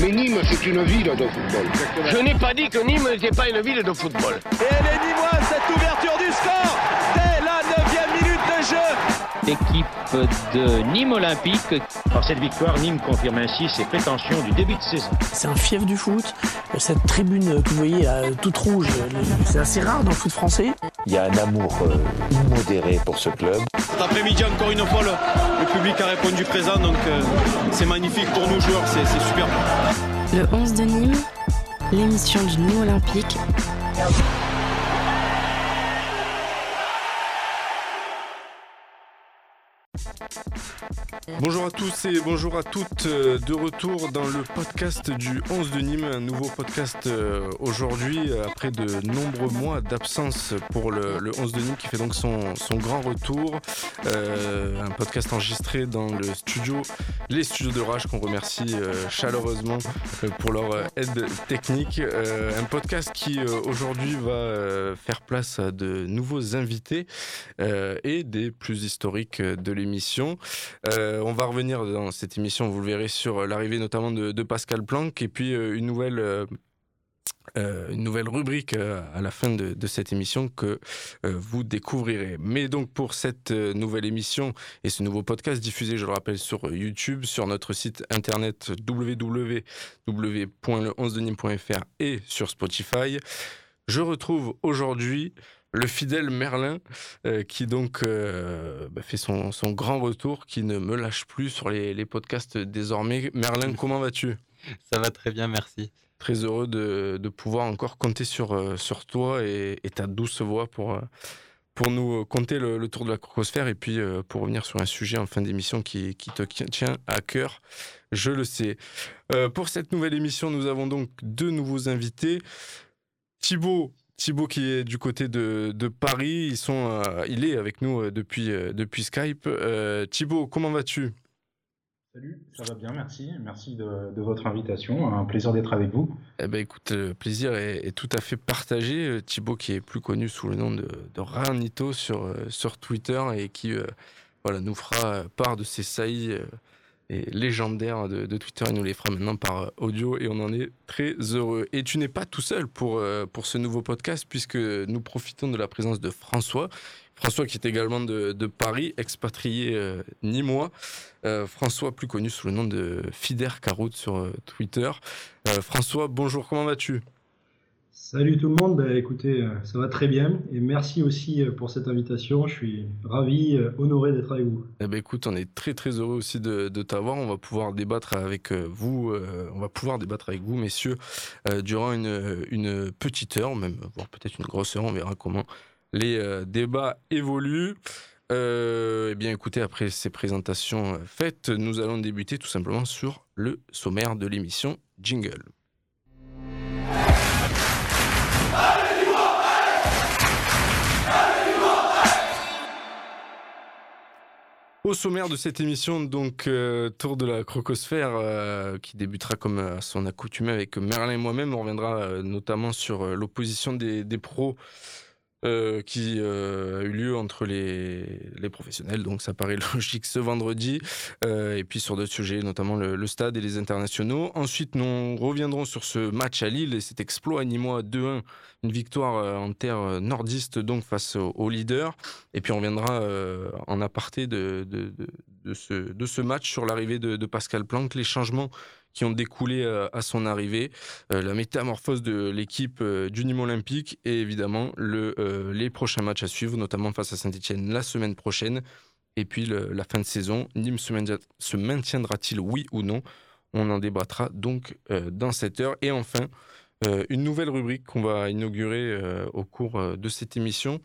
Mais Nîmes, c'est une ville de football. Je n'ai pas dit que Nîmes n'était pas une ville de football. Et elle est Nîmoise, cette ouverture du score, dès la 9e minute de jeu. L'équipe de Nîmes Olympique. Par cette victoire, Nîmes confirme ainsi ses prétentions du début de saison. C'est un fief du foot. Cette tribune que vous voyez toute rouge, c'est assez rare dans le foot français. Il y a un amour immodéré pour ce club. Cet après-midi, encore une fois, le public a répondu présent, donc c'est magnifique pour nous joueurs, c'est superbe. Le 11 de Nîmes, l'émission du Nîmes Olympique. Bonjour à tous et bonjour à toutes, de retour dans le podcast du 11 de Nîmes, un nouveau podcast aujourd'hui après de nombreux mois d'absence pour le 11 de Nîmes qui fait donc son grand retour, un podcast enregistré dans les studios de Rage qu'on remercie chaleureusement pour leur aide technique, un podcast qui aujourd'hui va faire place à de nouveaux invités et des plus historiques de l'émission. On va revenir dans cette émission, vous le verrez, sur l'arrivée notamment de Pascal Plancq et puis une nouvelle rubrique à la fin de cette émission que vous découvrirez. Mais donc pour cette nouvelle émission et ce nouveau podcast diffusé, je le rappelle, sur YouTube, sur notre site internet www.le11denim.fr et sur Spotify, je retrouve aujourd'hui le fidèle Merlin qui donc fait son grand retour, qui ne me lâche plus sur les podcasts désormais. Merlin, comment vas-tu ? Ça va très bien, merci. Très heureux de pouvoir encore compter sur toi et ta douce voix pour nous conter le tour de la crocosphère et puis pour revenir sur un sujet en fin d'émission qui te tient à cœur. Je le sais. Pour cette nouvelle émission, nous avons donc deux nouveaux invités. Thibaut qui est du côté de Paris, il est avec nous depuis Skype. Thibaut, comment vas-tu ? Salut, ça va bien, merci. Merci de votre invitation, un plaisir d'être avec vous. Eh ben écoute, le plaisir est tout à fait partagé. Thibaut qui est plus connu sous le nom de Rarnito sur Twitter et qui nous fera part de ses saillies et légendaires de Twitter. Il nous les fera maintenant par audio et on en est très heureux. Et tu n'es pas tout seul pour ce nouveau podcast puisque nous profitons de la présence de François. François qui est également de Paris, expatrié nîmois. François plus connu sous le nom de Fider Caroute sur Twitter. François, bonjour, comment vas-tu ? Salut tout le monde, écoutez, ça va très bien et merci aussi pour cette invitation, je suis ravi, honoré d'être avec vous. Eh ben écoute, on est très très heureux aussi de t'avoir, on va pouvoir débattre avec vous messieurs durant une petite heure, même voire peut-être une grosse heure, on verra comment les débats évoluent. Eh bien écoutez, après ces présentations faites, nous allons débuter tout simplement sur le sommaire de l'émission. Jingle. Au sommaire de cette émission, donc tour de la crocosphère qui débutera comme à son accoutumée avec Merlin et moi-même. On reviendra notamment sur l'opposition des pros qui a eu lieu entre les professionnels, donc ça paraît logique ce vendredi, et puis sur d'autres sujets, notamment le stade et les internationaux. Ensuite, nous reviendrons sur ce match à Lille et cet exploit nîmois 2-1, une victoire en terre nordiste donc face aux leaders, et puis on reviendra en aparté de ce match sur l'arrivée de Pascal Plancq, les changements qui ont découlé à son arrivée, la métamorphose de l'équipe du Nîmes Olympique et évidemment les prochains matchs à suivre, notamment face à Saint-Etienne la semaine prochaine. Et puis la fin de saison, Nîmes se maintiendra-t-il, oui ou non ? On en débattra donc dans cette heure. Et enfin, une nouvelle rubrique qu'on va inaugurer au cours de cette émission.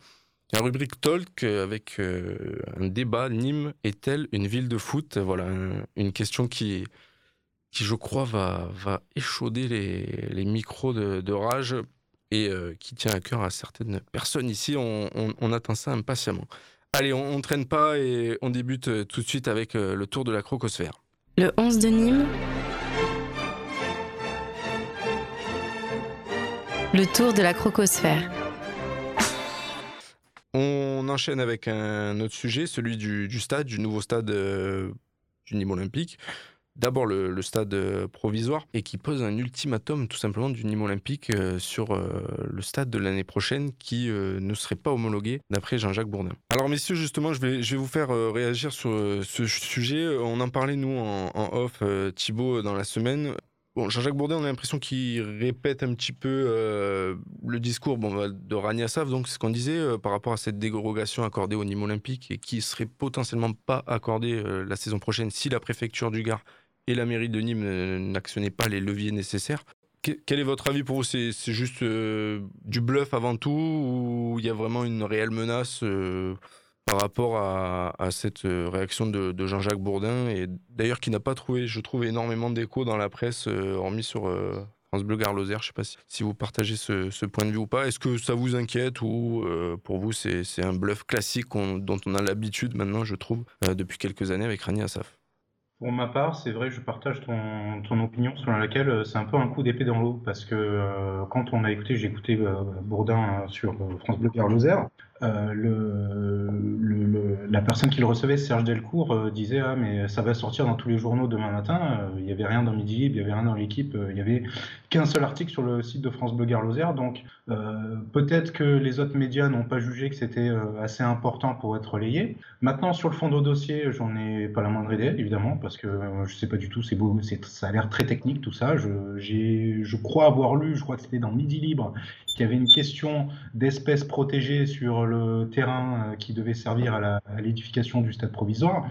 La rubrique Talk avec un débat. Nîmes est-elle une ville de foot ? Voilà, une question qui je crois va échauder les micros de Rage et qui tient à cœur à certaines personnes ici. On attend ça impatiemment. Allez, on ne traîne pas et on débute tout de suite avec le tour de la crocosphère. Le 11 de Nîmes. Le tour de la crocosphère. On enchaîne avec un autre sujet, celui du nouveau stade du Nîmes Olympique. d'abord le stade provisoire et qui pose un ultimatum tout simplement du Nîmes Olympique sur le stade de l'année prochaine qui ne serait pas homologué d'après Jean-Jacques Bourdin. Alors messieurs, justement, je vais vous faire réagir sur ce sujet. On en parlait nous en off, Thibaut, dans la semaine. Bon, Jean-Jacques Bourdin, on a l'impression qu'il répète un petit peu le discours de Rani Assaf, donc c'est ce qu'on disait par rapport à cette dérogation accordée au Nîmes Olympique et qui serait potentiellement pas accordée la saison prochaine si la préfecture du Gard et la mairie de Nîmes n'actionnaient pas les leviers nécessaires. Quel est votre avis pour vous ? C'est juste du bluff avant tout ou il y a vraiment une réelle menace par rapport à cette réaction de Jean-Jacques Bourdin, et d'ailleurs qui n'a pas trouvé, je trouve, énormément d'écho dans la presse, hormis sur France Bleu Gard-Lozère. Je ne sais pas si vous partagez ce point de vue ou pas. Est-ce que ça vous inquiète ou pour vous c'est un bluff classique dont on a l'habitude maintenant, je trouve, depuis quelques années avec Rani Assaf ? Pour ma part, c'est vrai que je partage ton opinion selon laquelle c'est un peu un coup d'épée dans l'eau, parce que quand on a écouté, j'ai écouté Bourdin sur France Bleu Gard-Lozère, la personne qui le recevait, Serge Delcourt, disait « Ah, mais ça va sortir dans tous les journaux demain matin, il n'y avait rien dans Midi Libre, il n'y avait rien dans l'équipe, il n'y avait qu'un seul article sur le site de France Bleu Gard-Lozère, donc peut-être que les autres médias n'ont pas jugé que c'était assez important pour être relayé. » Maintenant, sur le fond de dossier, j'en ai pas la moindre idée, évidemment, parce que je sais pas du tout, c'est beau, ça a l'air très technique tout ça. Je crois avoir lu, je crois que c'était dans Midi Libre, qu'il y avait une question d'espèces protégées sur le terrain qui devait servir à l'édification du stade provisoire.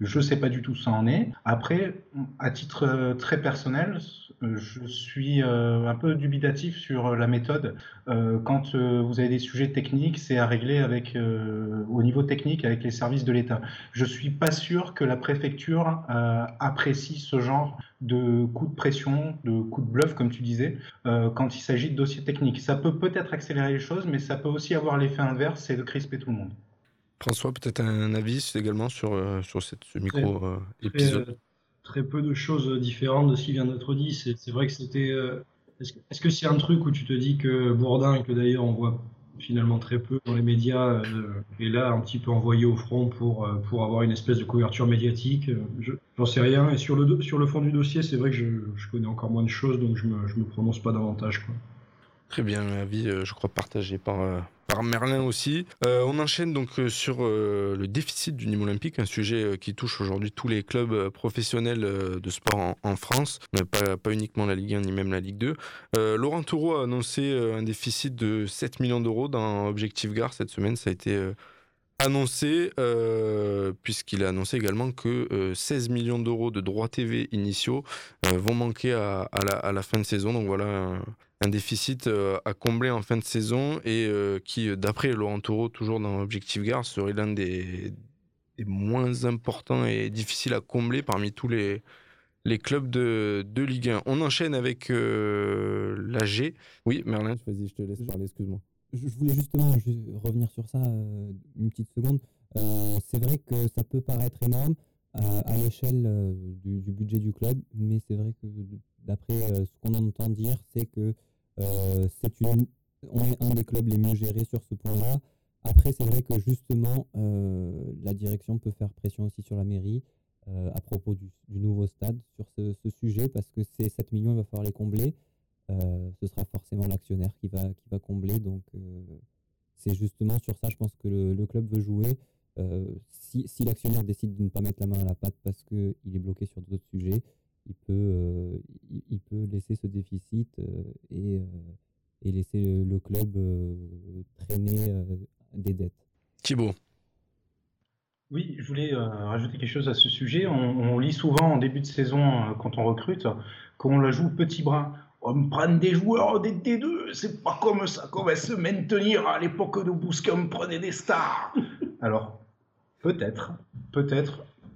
Je sais pas du tout ça en est. Après, à titre très personnel, je suis un peu dubitatif sur la méthode. Quand vous avez des sujets techniques, c'est à régler avec au niveau technique avec les services de l'État. Je suis pas sûr que la préfecture apprécie ce genre de coups de pression, de coups de bluff, comme tu disais, quand il s'agit de dossiers techniques. Ça peut peut-être accélérer les choses, mais ça peut aussi avoir l'effet inverse, c'est de crisper tout le monde. François, peut-être un avis également sur ce micro-épisode. Très peu de choses différentes de ce qui vient d'être dit. C'est vrai que c'était... Est-ce que c'est un truc où tu te dis que Bourdin, que d'ailleurs on voit finalement très peu dans les médias, est là un petit peu envoyé au front pour avoir une espèce de couverture médiatique? J'en sais rien. Et sur le fond du dossier, c'est vrai que je connais encore moins de choses, donc je me prononce pas davantage, quoi. Très bien, avis, je crois, partagé par Merlin aussi. On enchaîne donc sur le déficit du Nîmes Olympique, un sujet qui touche aujourd'hui tous les clubs professionnels de sport en France, pas uniquement la Ligue 1 ni même la Ligue 2. Laurent Thoreau a annoncé un déficit de 7 millions d'euros dans Objectif Gard cette semaine. Ça a été annoncé, puisqu'il a annoncé également que 16 millions d'euros de droits TV initiaux vont manquer à la fin de saison. Donc voilà... Un déficit à combler en fin de saison et qui, d'après Laurent Thoreau, toujours dans Objectif Gard, serait l'un des moins importants et difficiles à combler parmi tous les clubs de Ligue 1. On enchaîne avec l'AG. Oui, Merlin, vas-y, je te laisse parler, excuse-moi. Je voulais justement revenir sur ça une petite seconde. C'est vrai que ça peut paraître énorme à l'échelle du budget du club, mais c'est vrai que d'après ce qu'on entend dire, c'est que on est un des clubs les mieux gérés sur ce point-là. Après, c'est vrai que justement, la direction peut faire pression aussi sur la mairie à propos du nouveau stade sur ce sujet, parce que ces 7 millions, il va falloir les combler. Ce sera forcément l'actionnaire qui va combler. Donc, c'est justement sur ça, je pense, que le club veut jouer. Si l'actionnaire décide de ne pas mettre la main à la pâte parce qu'il est bloqué sur d'autres sujets, il peut laisser ce déficit et laisser le club traîner des dettes. Thibaut. Oui, je voulais rajouter quelque chose à ce sujet. On lit souvent en début de saison, quand on recrute, qu'on la joue petit bras. On prend des joueurs des D2, c'est pas comme ça qu'on va se maintenir. À l'époque de Bousquet, on prenait des stars. Alors, peut-être.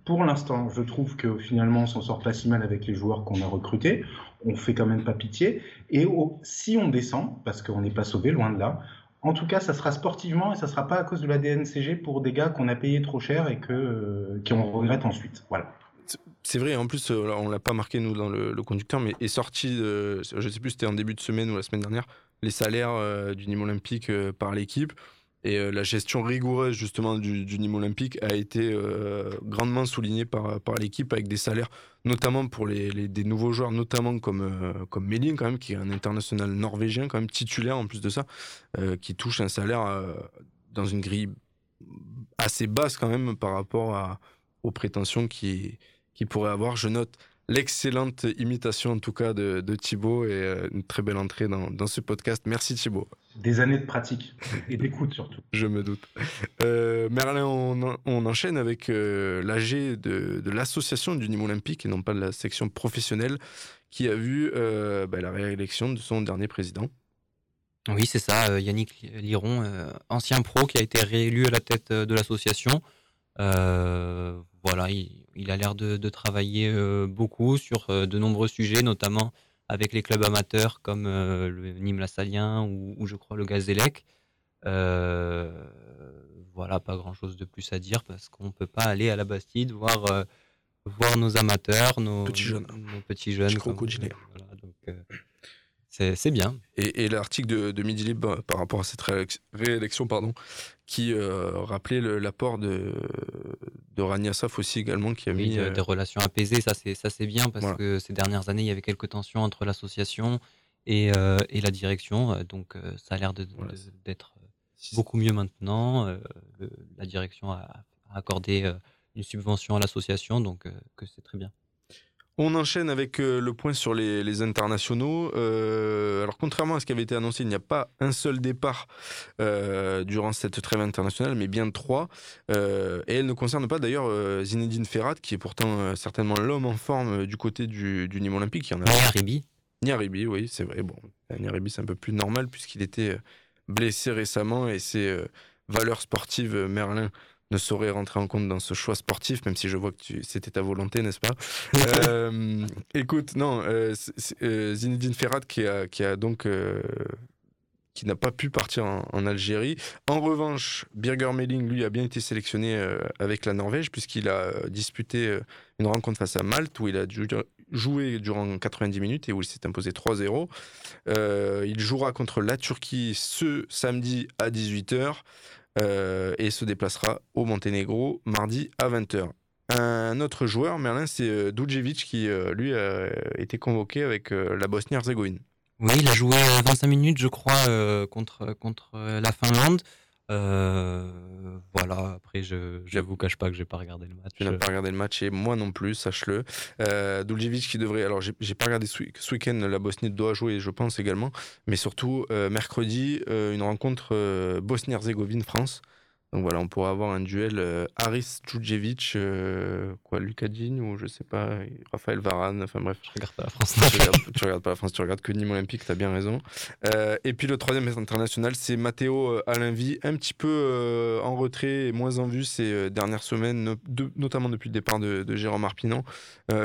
Pour l'instant, je trouve que finalement, on s'en sort pas si mal avec les joueurs qu'on a recrutés. On fait quand même pas pitié. Et si on descend, parce qu'on n'est pas sauvé, loin de là, en tout cas, ça sera sportivement et ça sera pas à cause de la DNCG pour des gars qu'on a payés trop cher et qu'on regrette ensuite. Voilà. C'est vrai, en plus, on l'a pas marqué, nous, dans le conducteur, mais est sorti, je sais plus si c'était en début de semaine ou la semaine dernière, les salaires du Nîmes Olympique par l'équipe. Et la gestion rigoureuse justement du Nîmes Olympique a été grandement soulignée par l'équipe, avec des salaires, notamment pour des nouveaux joueurs, notamment comme Meling quand même, qui est un international norvégien quand même, titulaire en plus de ça, qui touche un salaire dans une grille assez basse quand même par rapport aux prétentions qu'il pourrait avoir. Je note l'excellente imitation en tout cas de Thibaut et une très belle entrée dans ce podcast. Merci Thibaut. Des années de pratique et d'écoute surtout. Je me doute. Merlin, on enchaîne avec l'AG de l'association du Nîmes Olympique et non pas de la section professionnelle, qui a vu la réélection de son dernier président. Oui, c'est ça, Yannick Liron, ancien pro qui a été réélu à la tête de l'association. Il a l'air de travailler beaucoup sur de nombreux sujets, notamment avec les clubs amateurs comme le Nîmes Lassalien ou je crois le Gazélec. Pas grand-chose de plus à dire parce qu'on ne peut pas aller à la Bastide voir nos amateurs, nos petits jeunes. C'est bien. Et l'article de Midi Libre par rapport à cette réélection qui rappelait l'apport de Rani Assaf aussi également, qui a mis... des relations apaisées, ça c'est bien, parce que ces dernières années, il y avait quelques tensions entre l'association et la direction, donc ça a l'air d'être beaucoup mieux maintenant. La direction a accordé une subvention à l'association, donc que c'est très bien. On enchaîne avec le point sur les internationaux. Alors contrairement à ce qui avait été annoncé, il n'y a pas un seul départ durant cette trêve internationale, mais bien trois. Et elle ne concerne pas d'ailleurs Zinedine Ferhat, qui est pourtant certainement l'homme en forme du côté du Nîmes Olympique. Niaribi, oui, c'est vrai. Bon, Niaribi, c'est un peu plus normal puisqu'il était blessé récemment et ses valeurs sportives, Merlin, ne saurait rentrer en compte dans ce choix sportif, même si je vois que c'était ta volonté, n'est-ce pas ? Écoute, non, Zinedine Ferhat qui n'a pas pu partir en Algérie. En revanche, Birger Meling, lui, a bien été sélectionné avec la Norvège, puisqu'il a disputé une rencontre face à Malte, où il a dû jouer durant 90 minutes et où il s'est imposé 3-0. Il jouera contre la Turquie ce samedi à 18h. Et se déplacera au Monténégro mardi à 20h. Un autre joueur, Merlin, c'est Duljević, qui lui a été convoqué avec la Bosnie-Herzégovine. Oui, il a joué 25 minutes, je crois, contre la Finlande. Après, je vous cache pas que j'ai pas regardé le match. Tu n'as pas regardé le match, et moi non plus, sache-le. Duljević qui devrait... Alors, j'ai pas regardé ce week-end, la Bosnie doit jouer, je pense, également. Mais surtout, mercredi, une rencontre Bosnie-Herzégovine-France. Donc voilà, on pourra avoir un duel Haris Duljević, Lucas Digne, ou je sais pas, Raphaël Varane, enfin bref. Je regarde pas la France. Tu regardes pas la France, tu regardes que Nîmes Olympique, t'as bien raison. Et puis le troisième international, c'est Matteo Ahlinvi, un petit peu en retrait et moins en vue ces dernières semaines, notamment depuis le départ de Jérôme Marpinon,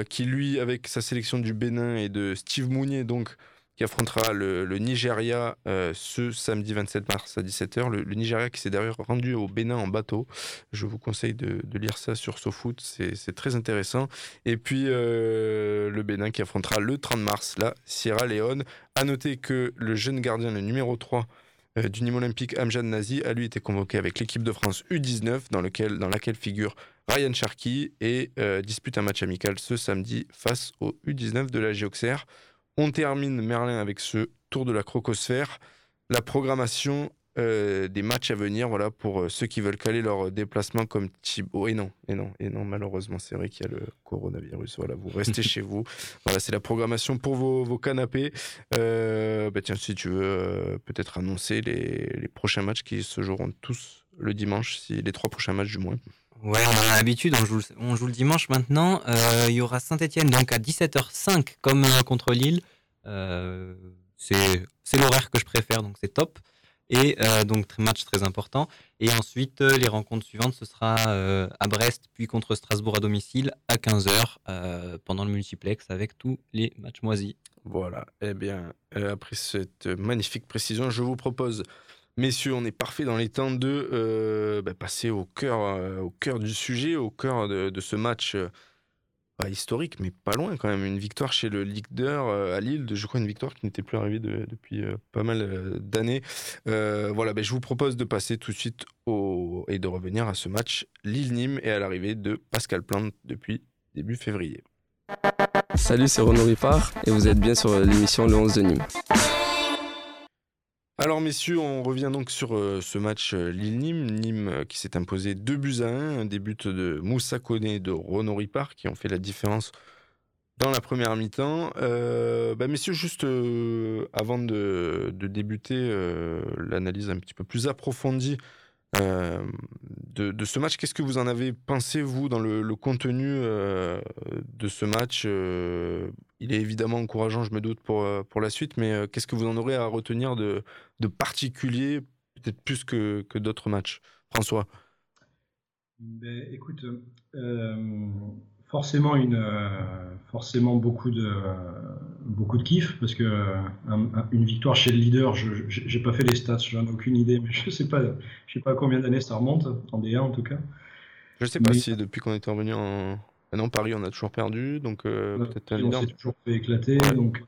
qui lui, avec sa sélection du Bénin et de Steve Mounié, donc, qui affrontera le Nigeria ce samedi 27 mars à 17h. Le Nigeria qui s'est d'ailleurs rendu au Bénin en bateau. Je vous conseille de lire ça sur SoFoot, c'est très intéressant. Et puis le Bénin qui affrontera le 30 mars, la Sierra Leone. À noter que le jeune gardien, le numéro 3 du Nîmes Olympique, Amjad Nasi, a lui été convoqué avec l'équipe de France U19, dans laquelle figure Ryan Sharkey, et dispute un match amical ce samedi face au U19 de la Costières. On termine, Merlin, avec ce tour de la crocosphère, la programmation des matchs à venir, voilà, pour ceux qui veulent caler leur déplacement comme Thibaut. Et non, malheureusement, c'est vrai qu'il y a le coronavirus, voilà, vous restez chez vous. Voilà, c'est la programmation pour vos canapés. Tiens, si tu veux peut-être annoncer les prochains matchs qui se joueront tous le dimanche, les trois prochains matchs du moins. Ouais, on en a l'habitude, on joue le dimanche maintenant. Il y aura Saint-Etienne donc à 17h05 comme contre Lille. C'est l'horaire que je préfère, donc c'est top. Et donc match très important. Et ensuite, les rencontres suivantes, ce sera à Brest, puis contre Strasbourg à domicile à 15h pendant le multiplex avec tous les matchs moisis. Voilà, eh bien, après cette magnifique précision, je vous propose... Messieurs, on est parfait dans les temps de passer au cœur du sujet, au cœur de ce match pas historique, mais pas loin quand même. Une victoire chez le leader à Lille, je crois une victoire qui n'était plus arrivée depuis pas mal d'années. Voilà, je vous propose de passer tout de suite et de revenir à ce match Lille-Nîmes et à l'arrivée de Pascal Plancq depuis début février. Salut, c'est Ronan Ripart et vous êtes bien sur l'émission Le 11 de Nîmes. Alors messieurs, on revient donc sur ce match Lille-Nîmes. Nîmes qui s'est imposé 2-1, des buts de Moussa Koné et de Ronan Ripart qui ont fait la différence dans la première mi-temps. Messieurs, juste avant de débuter l'analyse un petit peu plus approfondie de ce match, qu'est-ce que vous en avez pensé, vous, dans le contenu de ce match? Il est évidemment encourageant, je me doute, pour la suite, mais qu'est-ce que vous en aurez à retenir de particulier, peut-être plus que d'autres matchs? François? Écoute, forcément beaucoup de kiff, parce que une victoire chez le leader, j'ai pas fait les stats, j'en ai aucune idée, mais je sais pas à combien d'années ça remonte, en D1 en tout cas. Je sais pas si depuis qu'on est revenu en... Ah non, Paris, on a toujours perdu, donc peut-être un leader. On s'est toujours fait éclater. Ouais. Donc,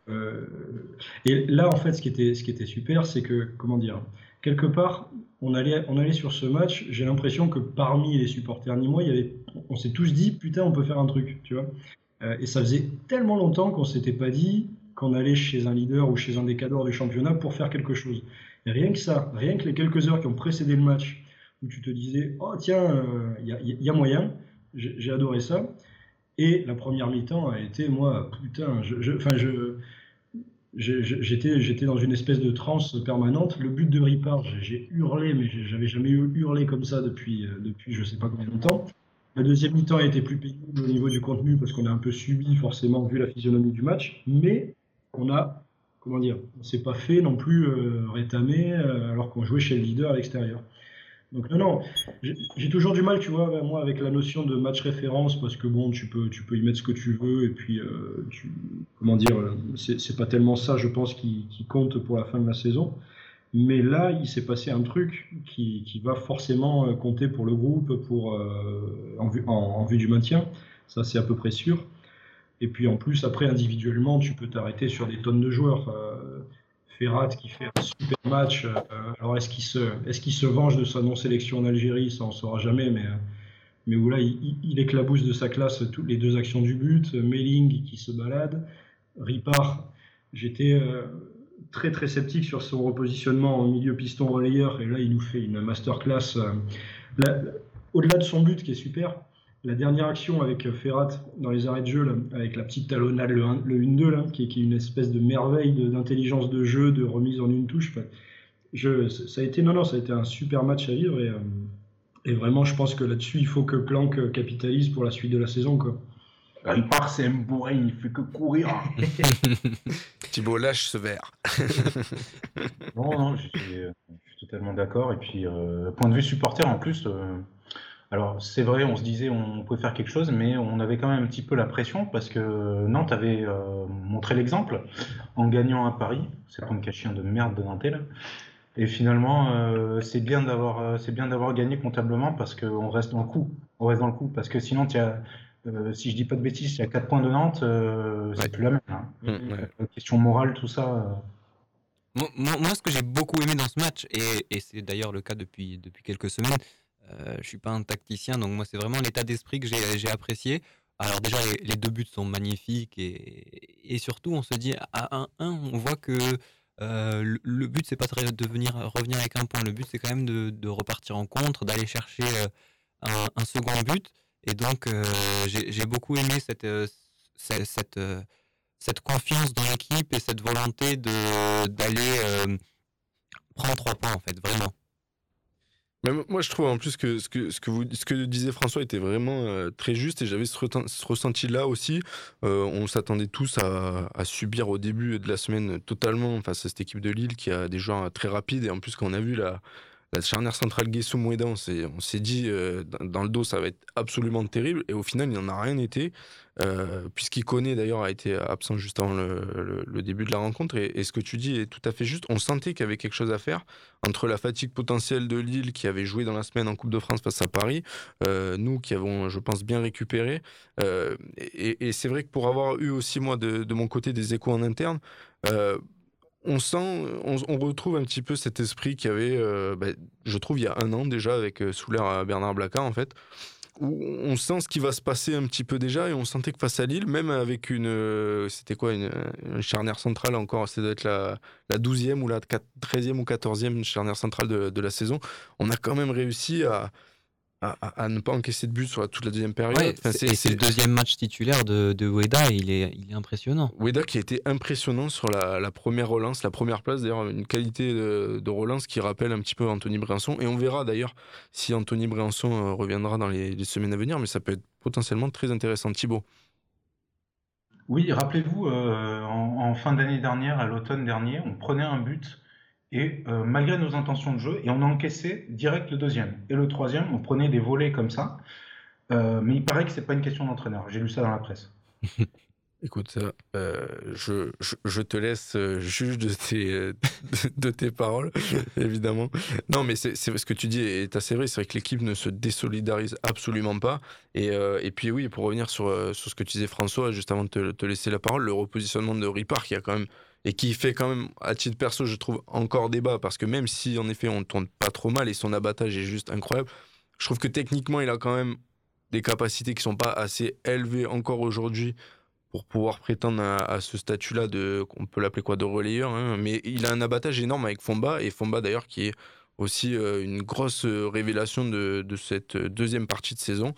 et là, en fait, ce qui était super, c'est que, quelque part, on allait sur ce match, j'ai l'impression que parmi les supporters nîmois, on s'est tous dit, putain, on peut faire un truc, tu vois. Et ça faisait tellement longtemps qu'on ne s'était pas dit qu'on allait chez un leader ou chez un des cadors du championnat pour faire quelque chose. Et rien que ça, rien que les quelques heures qui ont précédé le match, où tu te disais, oh tiens, il y a moyen, j'ai adoré ça. Et la première mi-temps a été, moi, putain, j'étais dans une espèce de transe permanente. Le but de Ripart, j'ai hurlé, mais j'avais jamais hurlé comme ça depuis je sais pas combien de temps. La deuxième mi-temps a été plus pénible au niveau du contenu parce qu'on a un peu subi, forcément, vu la physionomie du match, mais on s'est pas fait non plus rétamer alors qu'on jouait chez le leader à l'extérieur. Donc non, j'ai toujours du mal, tu vois, moi, avec la notion de match référence, parce que bon, tu peux y mettre ce que tu veux, et puis c'est pas tellement ça, je pense, qui compte pour la fin de la saison. Mais là, il s'est passé un truc qui va forcément compter pour le groupe, en vue du maintien, ça c'est à peu près sûr. Et puis en plus, après, individuellement, tu peux t'arrêter sur des tonnes de joueurs. Ferhat qui fait un super match. Alors est-ce qu'il se venge de sa non-sélection en Algérie? Ça on saura jamais, mais où là il éclabousse de sa classe toutes les deux actions du but. Meling qui se balade, Ripart. J'étais très très sceptique sur son repositionnement en milieu piston relayeur, et là il nous fait une masterclass. Au-delà de son but qui est super, la dernière action avec Ferhat dans les arrêts de jeu, là, avec la petite talonnade, le 1-2, là, qui est une espèce de merveille d'intelligence de jeu, de remise en une touche. Enfin, ça a été un super match à vivre, et vraiment, je pense que là-dessus, il faut que Plancq capitalise pour la suite de la saison, quoi. Ripart, c'est un bourrin, il ne fait que courir. Thibaut, lâche ce verre. Non, je suis totalement d'accord. Et puis, point de vue supporter, en plus... Alors, c'est vrai, on se disait on pouvait faire quelque chose, mais on avait quand même un petit peu la pression parce que Nantes avait montré l'exemple en gagnant à Paris. C'est pas un cachin de merde de Nantes, là. Et finalement, c'est bien d'avoir gagné comptablement parce qu'on reste dans le coup. On reste dans le coup parce que sinon, si je dis pas de bêtises, il y a 4 points de Nantes, c'est plus la même. Hein. Ouais. Question morale, tout ça. Moi, ce que j'ai beaucoup aimé dans ce match, et c'est d'ailleurs le cas depuis quelques semaines, je suis pas un tacticien, donc moi c'est vraiment l'état d'esprit que j'ai apprécié. Alors déjà les deux buts sont magnifiques, et surtout on se dit à 1-1, on voit que le but c'est pas de revenir avec un point, le but c'est quand même de repartir en contre, d'aller chercher un second but, et donc j'ai beaucoup aimé cette confiance dans l'équipe et cette volonté d'aller prendre 3 points en fait, vraiment. Mais moi, je trouve en plus que ce que disait François était vraiment très juste, et j'avais ce ressenti-là aussi. On s'attendait tous à subir au début de la semaine totalement face à cette équipe de Lille qui a des joueurs très rapides, et en plus, quand on a vu la La charnière centrale Guessoum Weda, on s'est dit dans le dos ça va être absolument terrible, et au final il n'en a rien été, puisqu'il connaît d'ailleurs a été absent juste avant le début de la rencontre, et ce que tu dis est tout à fait juste. On sentait qu'il y avait quelque chose à faire entre la fatigue potentielle de Lille qui avait joué dans la semaine en Coupe de France face à Paris, nous qui avons je pense bien récupéré, et c'est vrai que pour avoir eu aussi moi de mon côté des échos en interne, on retrouve un petit peu cet esprit qu'il y avait, je trouve, il y a un an déjà avec sous l'ère à Bernard Blaquart, en fait, où on sent ce qui va se passer un petit peu déjà, et on sentait que face à Lille, même avec une charnière centrale encore, ça doit être la 12e ou la 13e ou 14e charnière centrale de la saison, on a quand même réussi à ne pas encaisser de but sur toute la deuxième période. Ouais, enfin, c'est le deuxième match titulaire de Weda, et il est impressionnant. Weda qui a été impressionnant sur la première relance, la première place, d'ailleurs une qualité de relance qui rappelle un petit peu Anthony Briançon, et on verra d'ailleurs si Anthony Briançon reviendra dans les semaines à venir, mais ça peut être potentiellement très intéressant. Thibaut. Oui, rappelez-vous, en fin d'année dernière, à l'automne dernier, on prenait un but et malgré nos intentions de jeu, et on a encaissé direct le deuxième. Et le troisième, on prenait des volets comme ça. Mais il paraît que c'est pas une question d'entraîneur. J'ai lu ça dans la presse. Écoute, je te laisse juge de tes paroles, évidemment. Non, mais c'est ce que tu dis est assez vrai. C'est vrai que l'équipe ne se désolidarise absolument pas. Et puis oui, pour revenir sur ce que tu disais, François, juste avant de te laisser la parole, le repositionnement de Ripart, qui a quand même... et qui fait quand même, à titre perso, je trouve encore débat, parce que même si, en effet, on tourne pas trop mal, et son abattage est juste incroyable, je trouve que techniquement, il a quand même des capacités qui sont pas assez élevées encore aujourd'hui pour pouvoir prétendre à ce statut-là on peut l'appeler quoi, de relayeur, hein, mais il a un abattage énorme avec Fomba, et Fomba d'ailleurs qui est aussi une grosse révélation de cette deuxième partie de saison.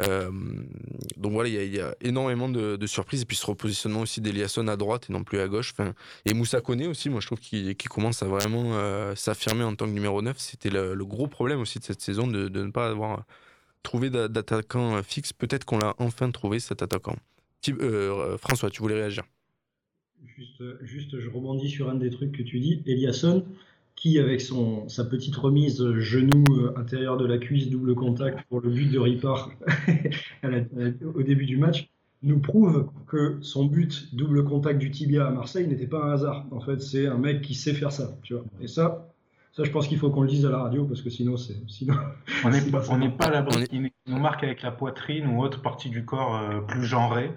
Donc voilà, il y a énormément de surprises, et puis ce repositionnement aussi d'Eliasson à droite et non plus à gauche, et Moussa Koné aussi, moi je trouve qu'il commence à vraiment s'affirmer en tant que numéro 9. C'était le gros problème aussi de cette saison, de ne pas avoir trouvé d'attaquant fixe. Peut-être qu'on l'a enfin trouvé, cet attaquant. François, tu voulais réagir? Juste, je rebondis sur un des trucs que tu dis, Eliasson qui, avec sa petite remise genou intérieur de la cuisse, double contact pour le but de Ripart au début du match, nous prouve que son but double contact du tibia à Marseille n'était pas un hasard. En fait, c'est un mec qui sait faire ça, tu vois. Et ça, je pense qu'il faut qu'on le dise à la radio, parce que sinon on n'est pas à l'abri. Il nous marque avec la poitrine ou autre partie du corps plus genrée.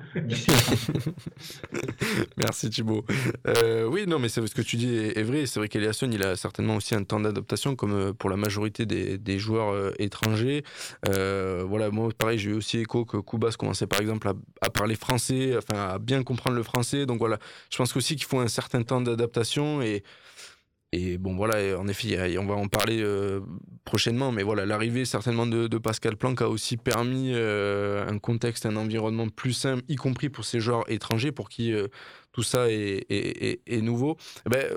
Merci Thibaut. Oui, non, mais c'est ce que tu dis est vrai. C'est vrai qu'Eliasson, il a certainement aussi un temps d'adaptation, comme pour la majorité des joueurs étrangers. Voilà, moi, pareil, j'ai eu aussi écho que Koubas commençait par exemple à parler français, enfin à bien comprendre le français. Donc voilà, je pense aussi qu'il faut un certain temps d'adaptation. Et bon voilà, en effet, on va en parler prochainement, mais voilà, l'arrivée certainement de Pascal Plancq a aussi permis un contexte, un environnement plus simple, y compris pour ces joueurs étrangers, pour qui tout ça est nouveau.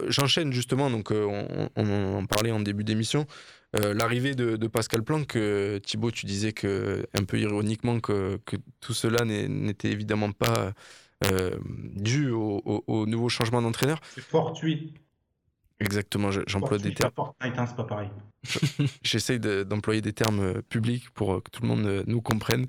J'enchaîne justement, donc on en parlait en début d'émission, l'arrivée de Pascal Plancq. Thibaut, tu disais que, un peu ironiquement, que tout cela n'était évidemment pas dû au nouveau changement d'entraîneur. C'est fortuit. Exactement, j'emploie des termes. Fortnite, hein, c'est pas pareil. J'essaye d'employer des termes publics pour que tout le monde nous comprenne.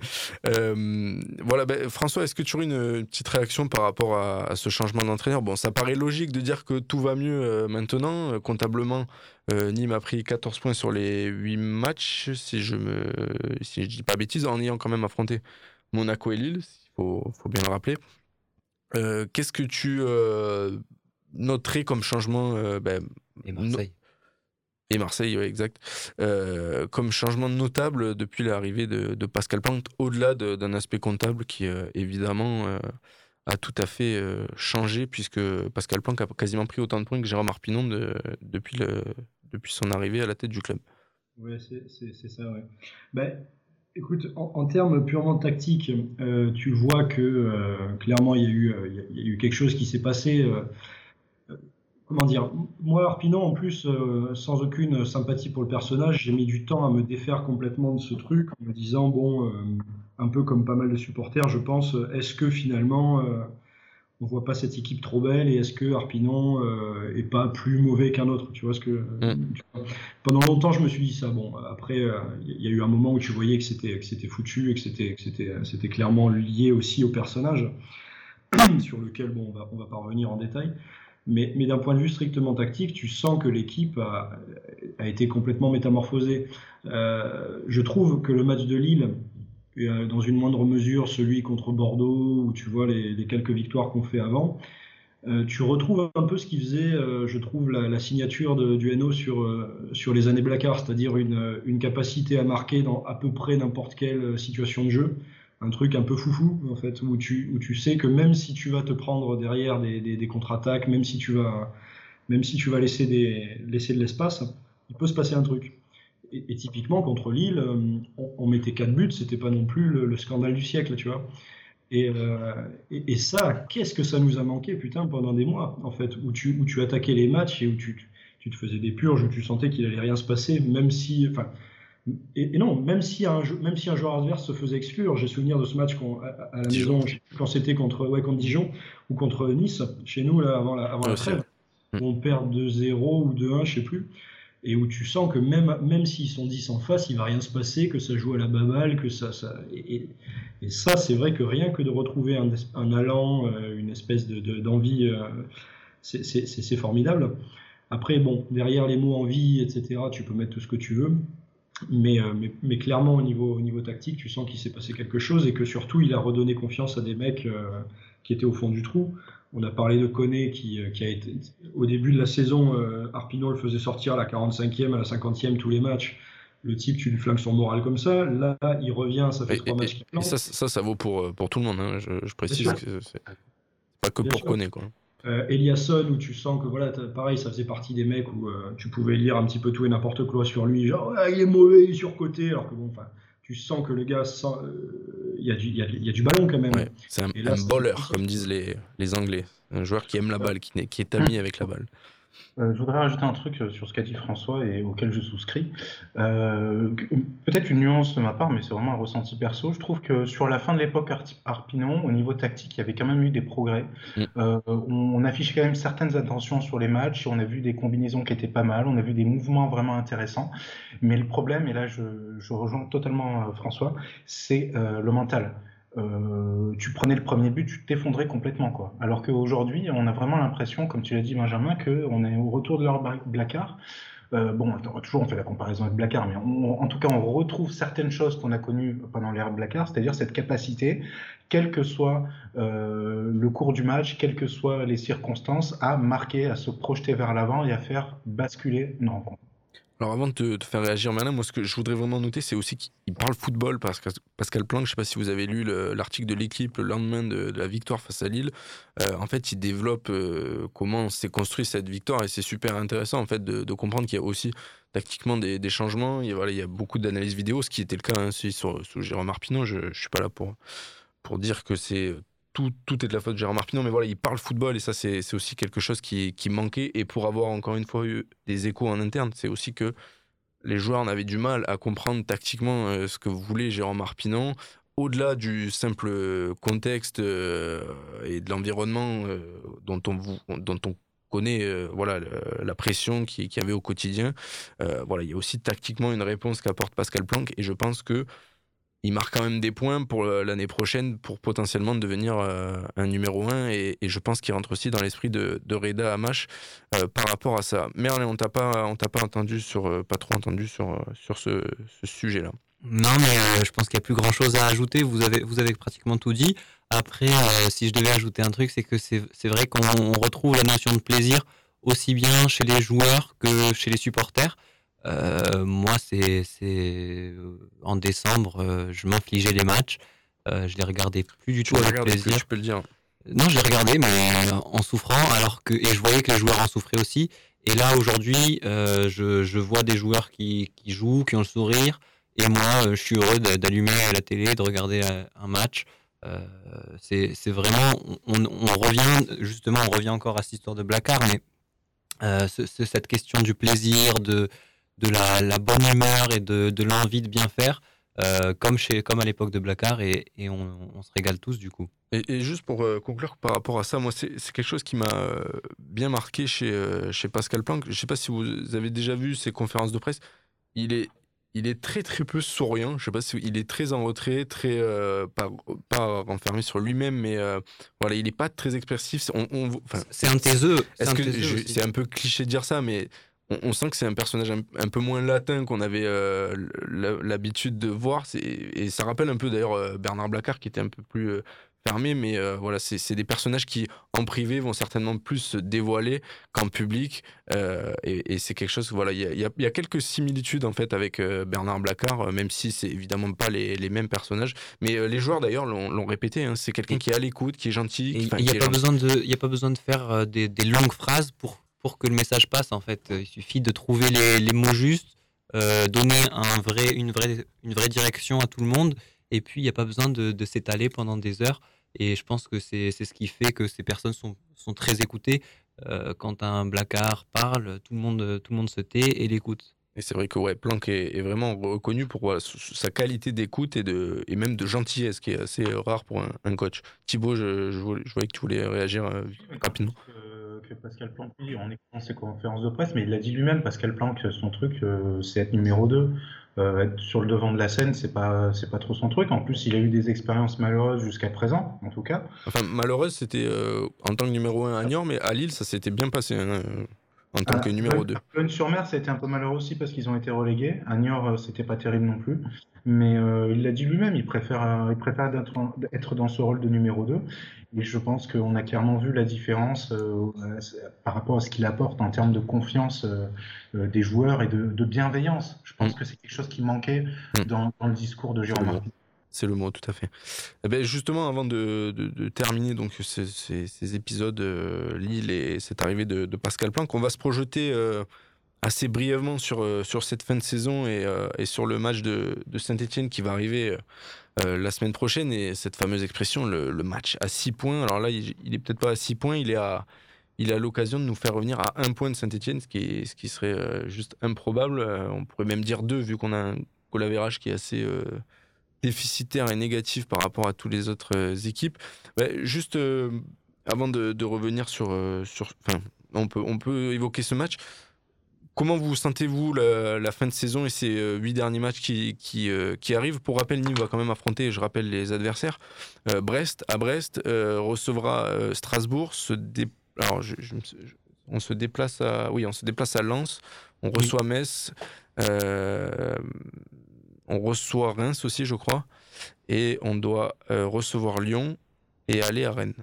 Voilà, François, est-ce que tu aurais une petite réaction par rapport à ce changement d'entraîneur? Bon, ça paraît logique de dire que tout va mieux maintenant. Comptablement, Nîmes a pris 14 points sur les 8 matchs, si je dis pas bêtises, en ayant quand même affronté Monaco et Lille, il faut bien le rappeler. Qu'est-ce que tu... noterait comme changement et Marseille. Et Marseille, oui, exact. Comme changement notable depuis l'arrivée de Pascal Plancq, au-delà d'un aspect comptable qui, évidemment, a tout à fait changé, puisque Pascal Plancq a quasiment pris autant de points que Jérôme Marpinon depuis son arrivée à la tête du club. Oui, c'est ça, oui. Écoute, en termes purement tactiques, tu vois que, clairement, il y a eu quelque chose qui s'est passé... Comment dire, moi, Marpinon, en plus, sans aucune sympathie pour le personnage, j'ai mis du temps à me défaire complètement de ce truc, en me disant, un peu comme pas mal de supporters, je pense, est-ce que finalement, on voit pas cette équipe trop belle, et est-ce que Marpinon est pas plus mauvais qu'un autre, tu vois ce que tu vois. Pendant longtemps je me suis dit ça. Bon, après il y a eu un moment où tu voyais que c'était foutu et que c'était clairement lié aussi au personnage sur lequel bon on va pas revenir en détail, mais d'un point de vue strictement tactique, tu sens que l'équipe a été complètement métamorphosée. Je trouve que le match de Lille, dans une moindre mesure celui contre Bordeaux, où tu vois les quelques victoires qu'on fait avant, tu retrouves un peu ce qui faisait, je trouve, la signature du NO sur les années Blaquart, c'est-à-dire une capacité à marquer dans à peu près n'importe quelle situation de jeu, un truc un peu foufou en fait, où tu sais que même si tu vas te prendre derrière des contre-attaques, même si tu vas laisser de l'espace, il peut se passer un truc. Et typiquement, contre Lille, on mettait 4 buts, c'était pas non plus le scandale du siècle, tu vois. Et ça, qu'est-ce que ça nous a manqué, putain, pendant des mois, en fait, où tu attaquais les matchs et où tu te faisais des purges, où tu sentais qu'il allait rien se passer, même si... Enfin, et non, même si un joueur adverse se faisait exclure. J'ai souvenir de ce match à la Dijon. Maison, quand c'était contre Dijon ou contre Nice, chez nous, là, avant la trêve, où on perd 2-0 ou 2-1, je sais plus. Et où tu sens que même s'ils sont 10 en face, il va rien se passer, que ça joue à la baballe, que ça et ça, c'est vrai que rien que de retrouver un allant, une espèce d'envie, c'est formidable. Après, bon, derrière les mots envie, etc., tu peux mettre tout ce que tu veux, mais clairement au niveau tactique, tu sens qu'il s'est passé quelque chose et que surtout il a redonné confiance à des mecs qui étaient au fond du trou. On a parlé de Koné qui a été, au début de la saison, Marpinon le faisait sortir à la 45e, à la 50e, tous les matchs. Le type, tu lui flingues son moral comme ça. Là, il revient, ça fait 3 matchs qu'il plante. Ça vaut pour tout le monde, hein. Je précise que c'est pas que bien pour sûr. Koné, quoi. Eliasson, où tu sens que voilà, pareil, ça faisait partie des mecs où tu pouvais lire un petit peu tout et n'importe quoi sur lui, genre ah, il est mauvais, il est surcoté, alors que bon, enfin, tu sens que le gars sent. Il y a du ballon quand même. Ouais, c'est un baller, comme disent les Anglais. Un joueur qui aime la balle, qui est ami avec la balle. Je voudrais rajouter un truc sur ce qu'a dit François et auquel je souscris. Peut-être une nuance de ma part, mais c'est vraiment un ressenti perso. Je trouve que sur la fin de l'époque Marpinon, au niveau tactique, il y avait quand même eu des progrès. On affichait quand même certaines intentions sur les matchs. On a vu des combinaisons qui étaient pas mal. On a vu des mouvements vraiment intéressants. Mais le problème, et là je rejoins totalement François, c'est le mental. Tu prenais le premier but, tu t'effondrais complètement, quoi. Alors qu'aujourd'hui, on a vraiment l'impression, comme tu l'as dit Benjamin, qu'on est au retour de leur Blaquart. Bon, toujours on fait la comparaison avec Blaquart, mais en tout cas on retrouve certaines choses qu'on a connues pendant l'ère Blaquart, c'est-à-dire cette capacité, quel que soit le cours du match, quelles que soient les circonstances, à marquer, à se projeter vers l'avant et à faire basculer une rencontre. Alors avant de te faire réagir, Malin, moi ce que je voudrais vraiment noter, c'est aussi qu'il parle football, parce que Pascal Plancq, je ne sais pas si vous avez lu l'article de l'Équipe le lendemain de la victoire face à Lille, en fait il développe comment s'est construite cette victoire, et c'est super intéressant en fait de comprendre qu'il y a aussi tactiquement des changements, il y a beaucoup d'analyses vidéo, ce qui était le cas hein, sous Jérôme Marpinon. Je ne suis pas là pour dire que c'est... Tout est de la faute de Jérôme Marpinon, mais voilà, il parle football et ça, c'est aussi quelque chose qui manquait. Et pour avoir encore une fois eu des échos en interne, c'est aussi que les joueurs en avaient du mal à comprendre tactiquement ce que voulait Jérôme Marpinon, au-delà du simple contexte et de l'environnement dont on connaît voilà, la pression qu'il y avait au quotidien. Voilà, il y a aussi tactiquement une réponse qu'apporte Pascal Plancq et je pense que il marque quand même des points pour l'année prochaine pour potentiellement devenir un numéro 1 et je pense qu'il rentre aussi dans l'esprit de Reda Hamash par rapport à ça. Merlin, on t'a pas trop entendu sur ce sujet-là. Non, mais je pense qu'il n'y a plus grand-chose à ajouter. Vous avez pratiquement tout dit. Après, si je devais ajouter un truc, c'est que c'est vrai qu'on retrouve la notion de plaisir aussi bien chez les joueurs que chez les supporters. Moi, c'est en décembre, je m'infligeais les matchs. Je les regardais plus du tout avec plaisir. Plus, je peux le dire. Non, je les regardais, mais en souffrant, et je voyais que les joueurs en souffraient aussi. Et là, aujourd'hui, je vois des joueurs qui jouent, qui ont le sourire. Et moi, je suis heureux d'allumer la télé, de regarder un match. C'est vraiment, on revient encore à cette histoire de Blaquart, mais cette question du plaisir, de la bonne humeur et de l'envie de bien faire, comme à l'époque de Blaquart, et on se régale tous du coup. Et juste pour conclure par rapport à ça, moi c'est quelque chose qui m'a bien marqué chez Pascal Plancq. Je ne sais pas si vous avez déjà vu ses conférences de presse. Il est très très peu souriant. Je sais pas si il est très en retrait, très pas renfermé sur lui-même, mais voilà, il est pas très expressif. C'est un de ses œufs. C'est un peu cliché de dire ça, mais on sent que c'est un personnage un peu moins latin qu'on avait l'habitude de voir. Et ça rappelle un peu d'ailleurs Bernard Blaquart, qui était un peu plus fermé, mais voilà, c'est des personnages qui en privé vont certainement plus se dévoiler qu'en public, et c'est quelque chose, voilà, il y a quelques similitudes en fait avec Bernard Blaquart, même si c'est évidemment pas les mêmes personnages, mais les joueurs d'ailleurs l'ont répété, hein, c'est quelqu'un qui est à l'écoute, qui est gentil, il n'y a pas besoin de faire des longues phrases pour que le message passe en fait. Il suffit de trouver les mots justes, donner une vraie direction à tout le monde. Et puis, il n'y a pas besoin de s'étaler pendant des heures. Et je pense que c'est ce qui fait que ces personnes sont très écoutées. Quand un Blaquart parle, tout le monde se tait et l'écoute. Et c'est vrai que Planck est vraiment reconnu pour sa qualité d'écoute et même de gentillesse, qui est assez rare pour un coach. Thibaut, je voyais que tu voulais réagir rapidement. Que Pascal Plancq, oui, en écoutant ses conférences de presse, mais il l'a dit lui-même, Pascal Plancq, son truc, c'est être numéro 2. Être sur le devant de la scène, c'est pas trop son truc. En plus, il a eu des expériences malheureuses jusqu'à présent, en tout cas. Enfin, malheureuse, c'était en tant que numéro 1 à Niort, mais à Lille, ça s'était bien passé en tant que numéro 2. Plonne-sur-Mer, c'était un peu malheureux aussi parce qu'ils ont été relégués. À Niort, c'était pas terrible non plus. Mais il l'a dit lui-même, il préfère être dans ce rôle de numéro 2. Et je pense qu'on a clairement vu la différence par rapport à ce qu'il apporte en termes de confiance des joueurs et de bienveillance. Je pense que c'est quelque chose qui manquait dans le discours de Jérôme Marpinon. C'est le mot, tout à fait. Eh ben justement, avant de terminer donc ces épisodes Lille et cette arrivée de Pascal Plancq, on va se projeter assez brièvement sur cette fin de saison et sur le match de Saint-Etienne qui va arriver la semaine prochaine, et cette fameuse expression, le match à 6 points. Alors là, il n'est peut-être pas à 6 points, il a l'occasion de nous faire revenir à 1 point de Saint-Etienne, ce qui serait juste improbable. On pourrait même dire 2, vu qu'on a un goal average qui est assez déficitaire et négatif par rapport à toutes les autres équipes. Juste avant de revenir sur on peut évoquer ce match. Comment vous sentez-vous la fin de saison et ces 8 derniers matchs qui arrivent? Pour rappel, Nîmes va quand même affronter, je rappelle les adversaires, Brest, recevra Strasbourg, on se déplace à Lens, on reçoit Metz, on reçoit Reims aussi, je crois, et on doit recevoir Lyon et aller à Rennes.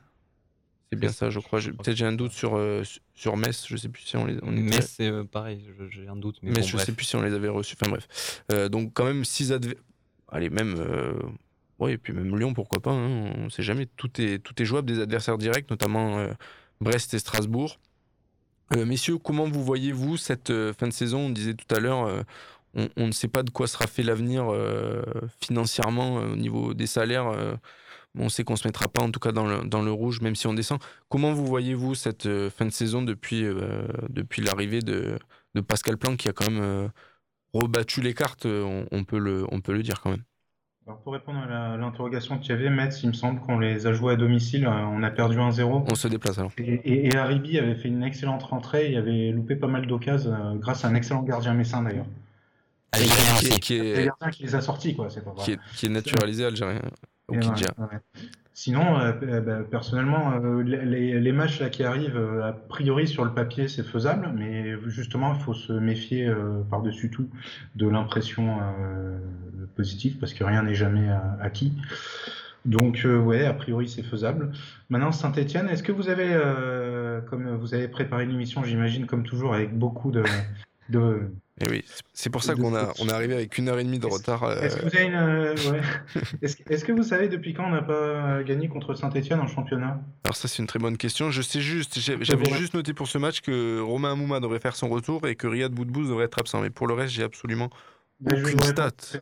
C'est bien ça, je crois. Peut-être j'ai un doute sur Metz, je sais plus si on Metz, c'est pareil, j'ai un doute. Mais je sais plus si on les avait reçus. Enfin bref. Donc quand même 6 adversaires. Allez, même. Oui, et puis même Lyon, pourquoi pas. Hein, on ne sait jamais. Tout est jouable, des adversaires directs, notamment Brest et Strasbourg. Messieurs, comment vous voyez-vous cette fin de saison? On disait tout à l'heure, on ne sait pas de quoi sera fait l'avenir financièrement au niveau des salaires. On sait qu'on ne se mettra pas, en tout cas dans le rouge, même si on descend. Comment vous voyez-vous cette fin de saison depuis l'arrivée de Pascal Plancq, qui a quand même rebattu les cartes, on peut le dire quand même. Alors pour répondre à l'interrogation qu'il y avait, Metz, il me semble qu'on les a joués à domicile, on a perdu 1-0. On se déplace alors. Et Niaribi avait fait une excellente rentrée, il avait loupé pas mal d'occasions grâce à un excellent gardien messin d'ailleurs. Algérien aussi. C'est gardien qui les a sortis, quoi, c'est pas vrai. Qui est naturalisé algérien. Ouais. Sinon, personnellement, les matchs là qui arrivent, a priori sur le papier c'est faisable, mais justement il faut se méfier par-dessus tout de l'impression positive, parce que rien n'est jamais acquis. Donc a priori c'est faisable. Maintenant Saint-Etienne, est-ce que vous avez, comme vous avez préparé l'émission, j'imagine comme toujours avec beaucoup de Et oui, c'est pour ça qu'on est arrivé avec 1h30 de retard. Est-ce que vous savez depuis quand on n'a pas gagné contre Saint-Etienne en championnat? Alors ça, c'est une très bonne question. Je sais juste, j'avais noté pour ce match que Romain Mouma devrait faire son retour et que Riyad Boudbouz devrait être absent. Mais pour le reste, j'ai absolument aucune stat.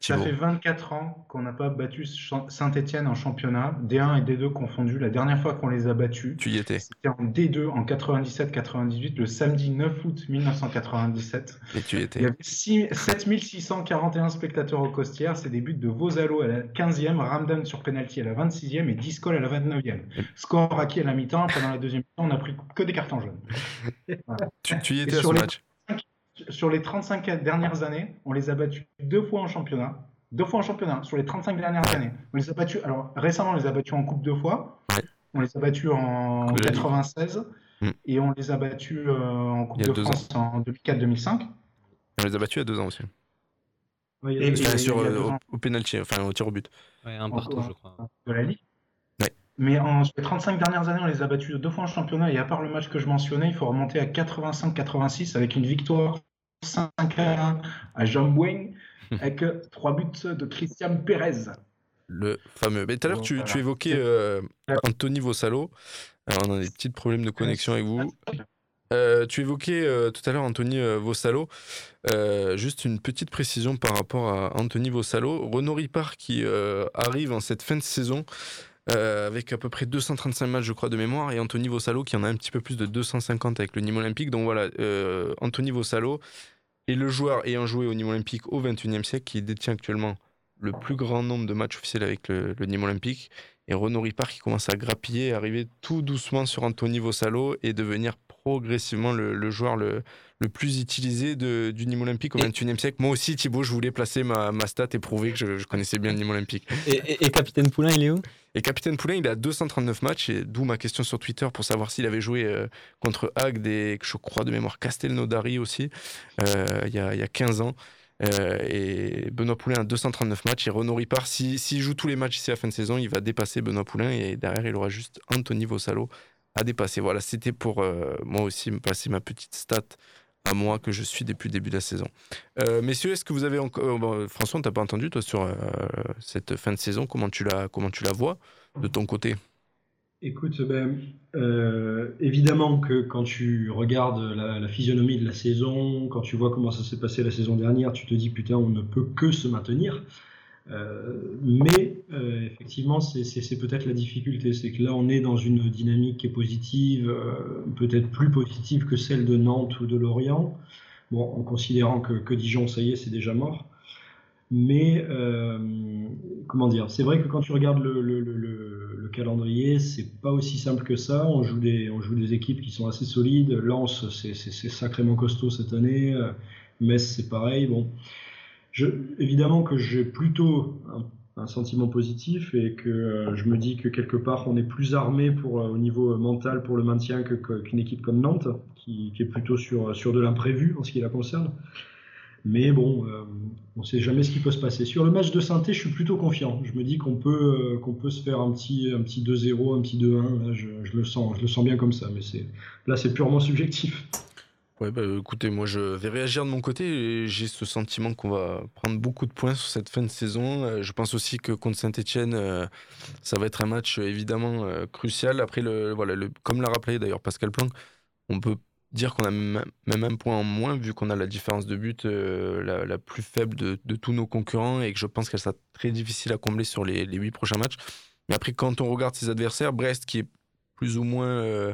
Ça fait 24 ans qu'on n'a pas battu Saint-Etienne en championnat, D1 et D2 confondus. La dernière fois qu'on les a battus, c'était en D2 en 97-98, le samedi 9 août 1997. Et tu étais. Il y avait 7641 spectateurs aux Costières. C'est des buts de Vossalo à la 15e, Ramdan sur penalty à la 26e et Discol à la 29e. Score acquis à la mi-temps. Pendant la deuxième mi-temps, on n'a pris que des cartons jaunes. Voilà. Tu y étais à ce match. Sur les 35 dernières années, on les a battus deux fois en championnat, sur les 35 dernières années. On les a battus, alors récemment, on les a battus en coupe deux fois, on les a battus en 96, et on les a battus en Coupe de France en 2004-2005. On les a battus il y a 2 ans aussi. Ouais, au pénalty, enfin au tir au but. Ouais, un partout, je crois. De la Ligue. Mais sur les 35 dernières années, on les a battus 2 fois en championnat. Et à part le match que je mentionnais, il faut remonter à 85-86 avec une victoire 5-1 à Jean-Bouin avec 3 buts de Christian Pérez. Le fameux. Mais tout à l'heure, tu évoquais Anthony Vossalo. Alors, on a des petits problèmes de connexion avec vous. Tu évoquais tout à l'heure Anthony Vossalo. Juste une petite précision par rapport à Anthony Vossalo. Ronan Ripart qui arrive en cette fin de saison. Avec à peu près 235 matchs, je crois, de mémoire, et Anthony Vossalo qui en a un petit peu plus de 250 avec le Nîmes Olympique. Donc voilà, Anthony Vossalo est le joueur ayant joué au Nîmes Olympique au XXIe siècle qui détient actuellement le plus grand nombre de matchs officiels avec le Nîmes Olympique. Et Ronan Ripart qui commence à grappiller, à arriver tout doucement sur Anthony Vossalo et devenir progressivement le joueur le plus utilisé du Nîmes Olympique au XXIe siècle. Moi aussi, Thibaut, je voulais placer ma stat et prouver que je connaissais bien le Nîmes Olympique. Et Capitaine Poulain, il est où ? Et Capitaine Poulain, il a 239 matchs, et d'où ma question sur Twitter pour savoir s'il avait joué contre Agde et, je crois, de mémoire, Castelnaudary aussi, il y a 15 ans. Et Benoît Poulain a 239 matchs et Ronan Ripart, s'il joue tous les matchs ici à la fin de saison, il va dépasser Benoît Poulain et derrière il aura juste Anthony Vossalo à dépasser. Voilà, c'était pour moi aussi me passer ma petite stat à moi que je suis depuis le début de la saison. Messieurs, est-ce que vous avez encore... Bon, François, on t'a pas entendu toi sur cette fin de saison, comment tu la vois de ton côté? Écoute, évidemment que quand tu regardes la physionomie de la saison, quand tu vois comment ça s'est passé la saison dernière, tu te dis putain, on ne peut que se maintenir. Effectivement, c'est peut-être la difficulté, c'est que là on est dans une dynamique qui est positive, peut-être plus positive que celle de Nantes ou de Lorient. Bon, en considérant que Dijon, ça y est, c'est déjà mort. Mais comment dire, c'est vrai que quand tu regardes le calendrier, c'est pas aussi simple que ça. On joue des équipes qui sont assez solides. Lens, c'est sacrément costaud cette année. Metz, c'est pareil. Bon, évidemment que j'ai plutôt un sentiment positif et que je me dis que quelque part on est plus armé au niveau mental pour le maintien qu'une équipe comme Nantes, qui est plutôt sur de l'imprévu en ce qui la concerne. Mais bon, on ne sait jamais ce qui peut se passer. Sur le match de Saint-Étienne, je suis plutôt confiant. Je me dis qu'on peut se faire un petit 2-0, un petit 2-1. Là, je le sens bien comme ça. Mais c'est purement subjectif. Ouais, écoutez, moi, je vais réagir de mon côté. Et j'ai ce sentiment qu'on va prendre beaucoup de points sur cette fin de saison. Je pense aussi que contre Saint-Étienne, ça va être un match évidemment crucial. Après, comme l'a rappelé d'ailleurs Pascal Plancq, on peut dire qu'on a même un point en moins vu qu'on a la différence de but la plus faible de tous nos concurrents et que je pense qu'elle sera très difficile à combler sur les 8 prochains matchs. Mais après, quand on regarde ses adversaires, Brest qui est plus ou moins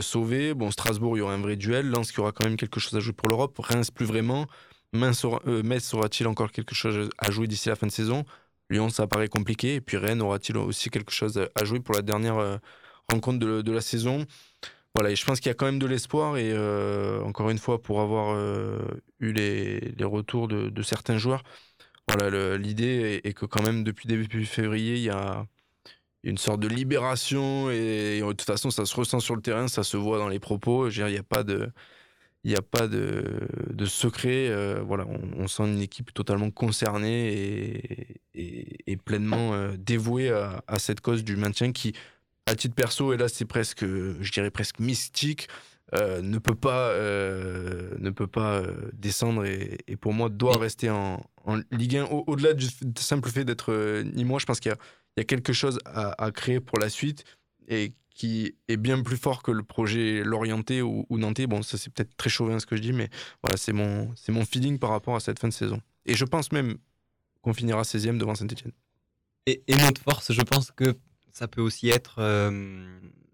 sauvé, bon, Strasbourg, il y aura un vrai duel, Lens qui aura quand même quelque chose à jouer pour l'Europe, Reims plus vraiment, Metz aura-t-il encore quelque chose à jouer d'ici la fin de saison, Lyon ça paraît compliqué, et puis Rennes aura-t-il aussi quelque chose à jouer pour la dernière rencontre de la saison. Voilà, et je pense qu'il y a quand même de l'espoir et encore une fois, pour avoir eu les retours de certains joueurs, voilà, l'idée est que quand même depuis début février, il y a une sorte de libération et de toute façon, ça se ressent sur le terrain, ça se voit dans les propos. Je veux dire, il n'y a pas de secret. Voilà, on sent une équipe totalement concernée et pleinement dévouée à cette cause du maintien qui... À titre perso, et là c'est presque, je dirais presque mystique, ne peut pas descendre et pour moi doit rester en Ligue 1. Au-delà du simple fait d'être Nîmois, je pense qu'il y a quelque chose à créer pour la suite et qui est bien plus fort que le projet Lorientais ou Nantais. Bon, ça c'est peut-être très chauvin ce que je dis, mais voilà, c'est mon feeling par rapport à cette fin de saison. Et je pense même qu'on finira 16e devant Saint-Etienne. Et notre force, je pense que ça peut aussi être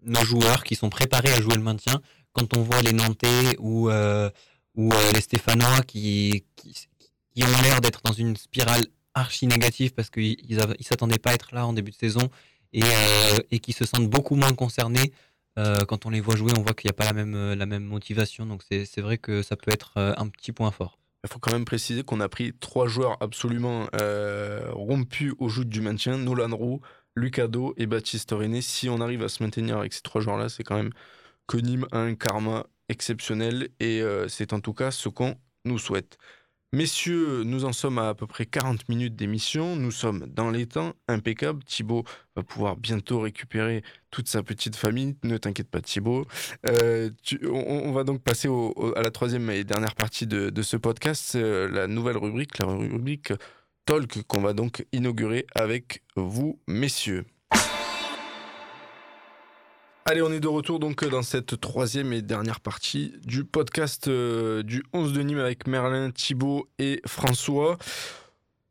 nos joueurs qui sont préparés à jouer le maintien. Quand on voit les Nantais ou les Stéphanois qui ont l'air d'être dans une spirale archi négative parce qu'ils ne s'attendaient pas à être là en début de saison et qui se sentent beaucoup moins concernés. Quand on les voit jouer, on voit qu'il n'y a pas la même motivation. Donc c'est vrai que ça peut être un petit point fort. Il faut quand même préciser qu'on a pris 3 joueurs absolument rompus au joug du maintien. Nolan Roux, Lucado et Baptiste René. Si on arrive à se maintenir avec ces 3 joueurs-là, c'est quand même que Nîmes a un karma exceptionnel. Et c'est en tout cas ce qu'on nous souhaite. Messieurs, nous en sommes à peu près 40 minutes d'émission, nous sommes dans les temps, impeccable, Thibaut va pouvoir bientôt récupérer toute sa petite famille, ne t'inquiète pas Thibaut. On va donc passer à la 3e et dernière partie de ce podcast, la nouvelle rubrique, la rubrique Talk qu'on va donc inaugurer avec vous messieurs. Allez, on est de retour donc dans cette 3e et dernière partie du podcast du 11 de Nîmes avec Merlin, Thibaut et François.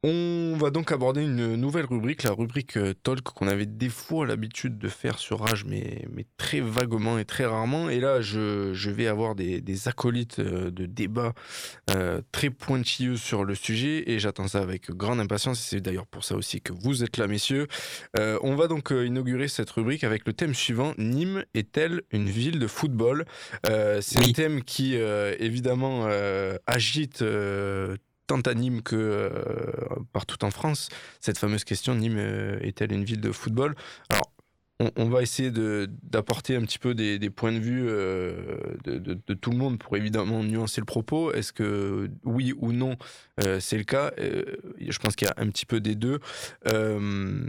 On va donc aborder une nouvelle rubrique, la rubrique Talk qu'on avait des fois l'habitude de faire sur Rage, mais très vaguement et très rarement. Et là, je vais avoir des acolytes de débats très pointilleux sur le sujet et j'attends ça avec grande impatience. Et c'est d'ailleurs pour ça aussi que vous êtes là, messieurs. On va donc inaugurer cette rubrique avec le thème suivant, Nîmes est-elle une ville de football ? C'est oui. Un thème qui, évidemment, agite... tant à Nîmes que partout en France, cette fameuse question, Nîmes est-elle une ville de football ? Alors, on va essayer d'apporter un petit peu des points de vue de tout le monde pour évidemment nuancer le propos. Est-ce que oui ou non c'est le cas ? Je pense qu'il y a un petit peu des deux. Nîmes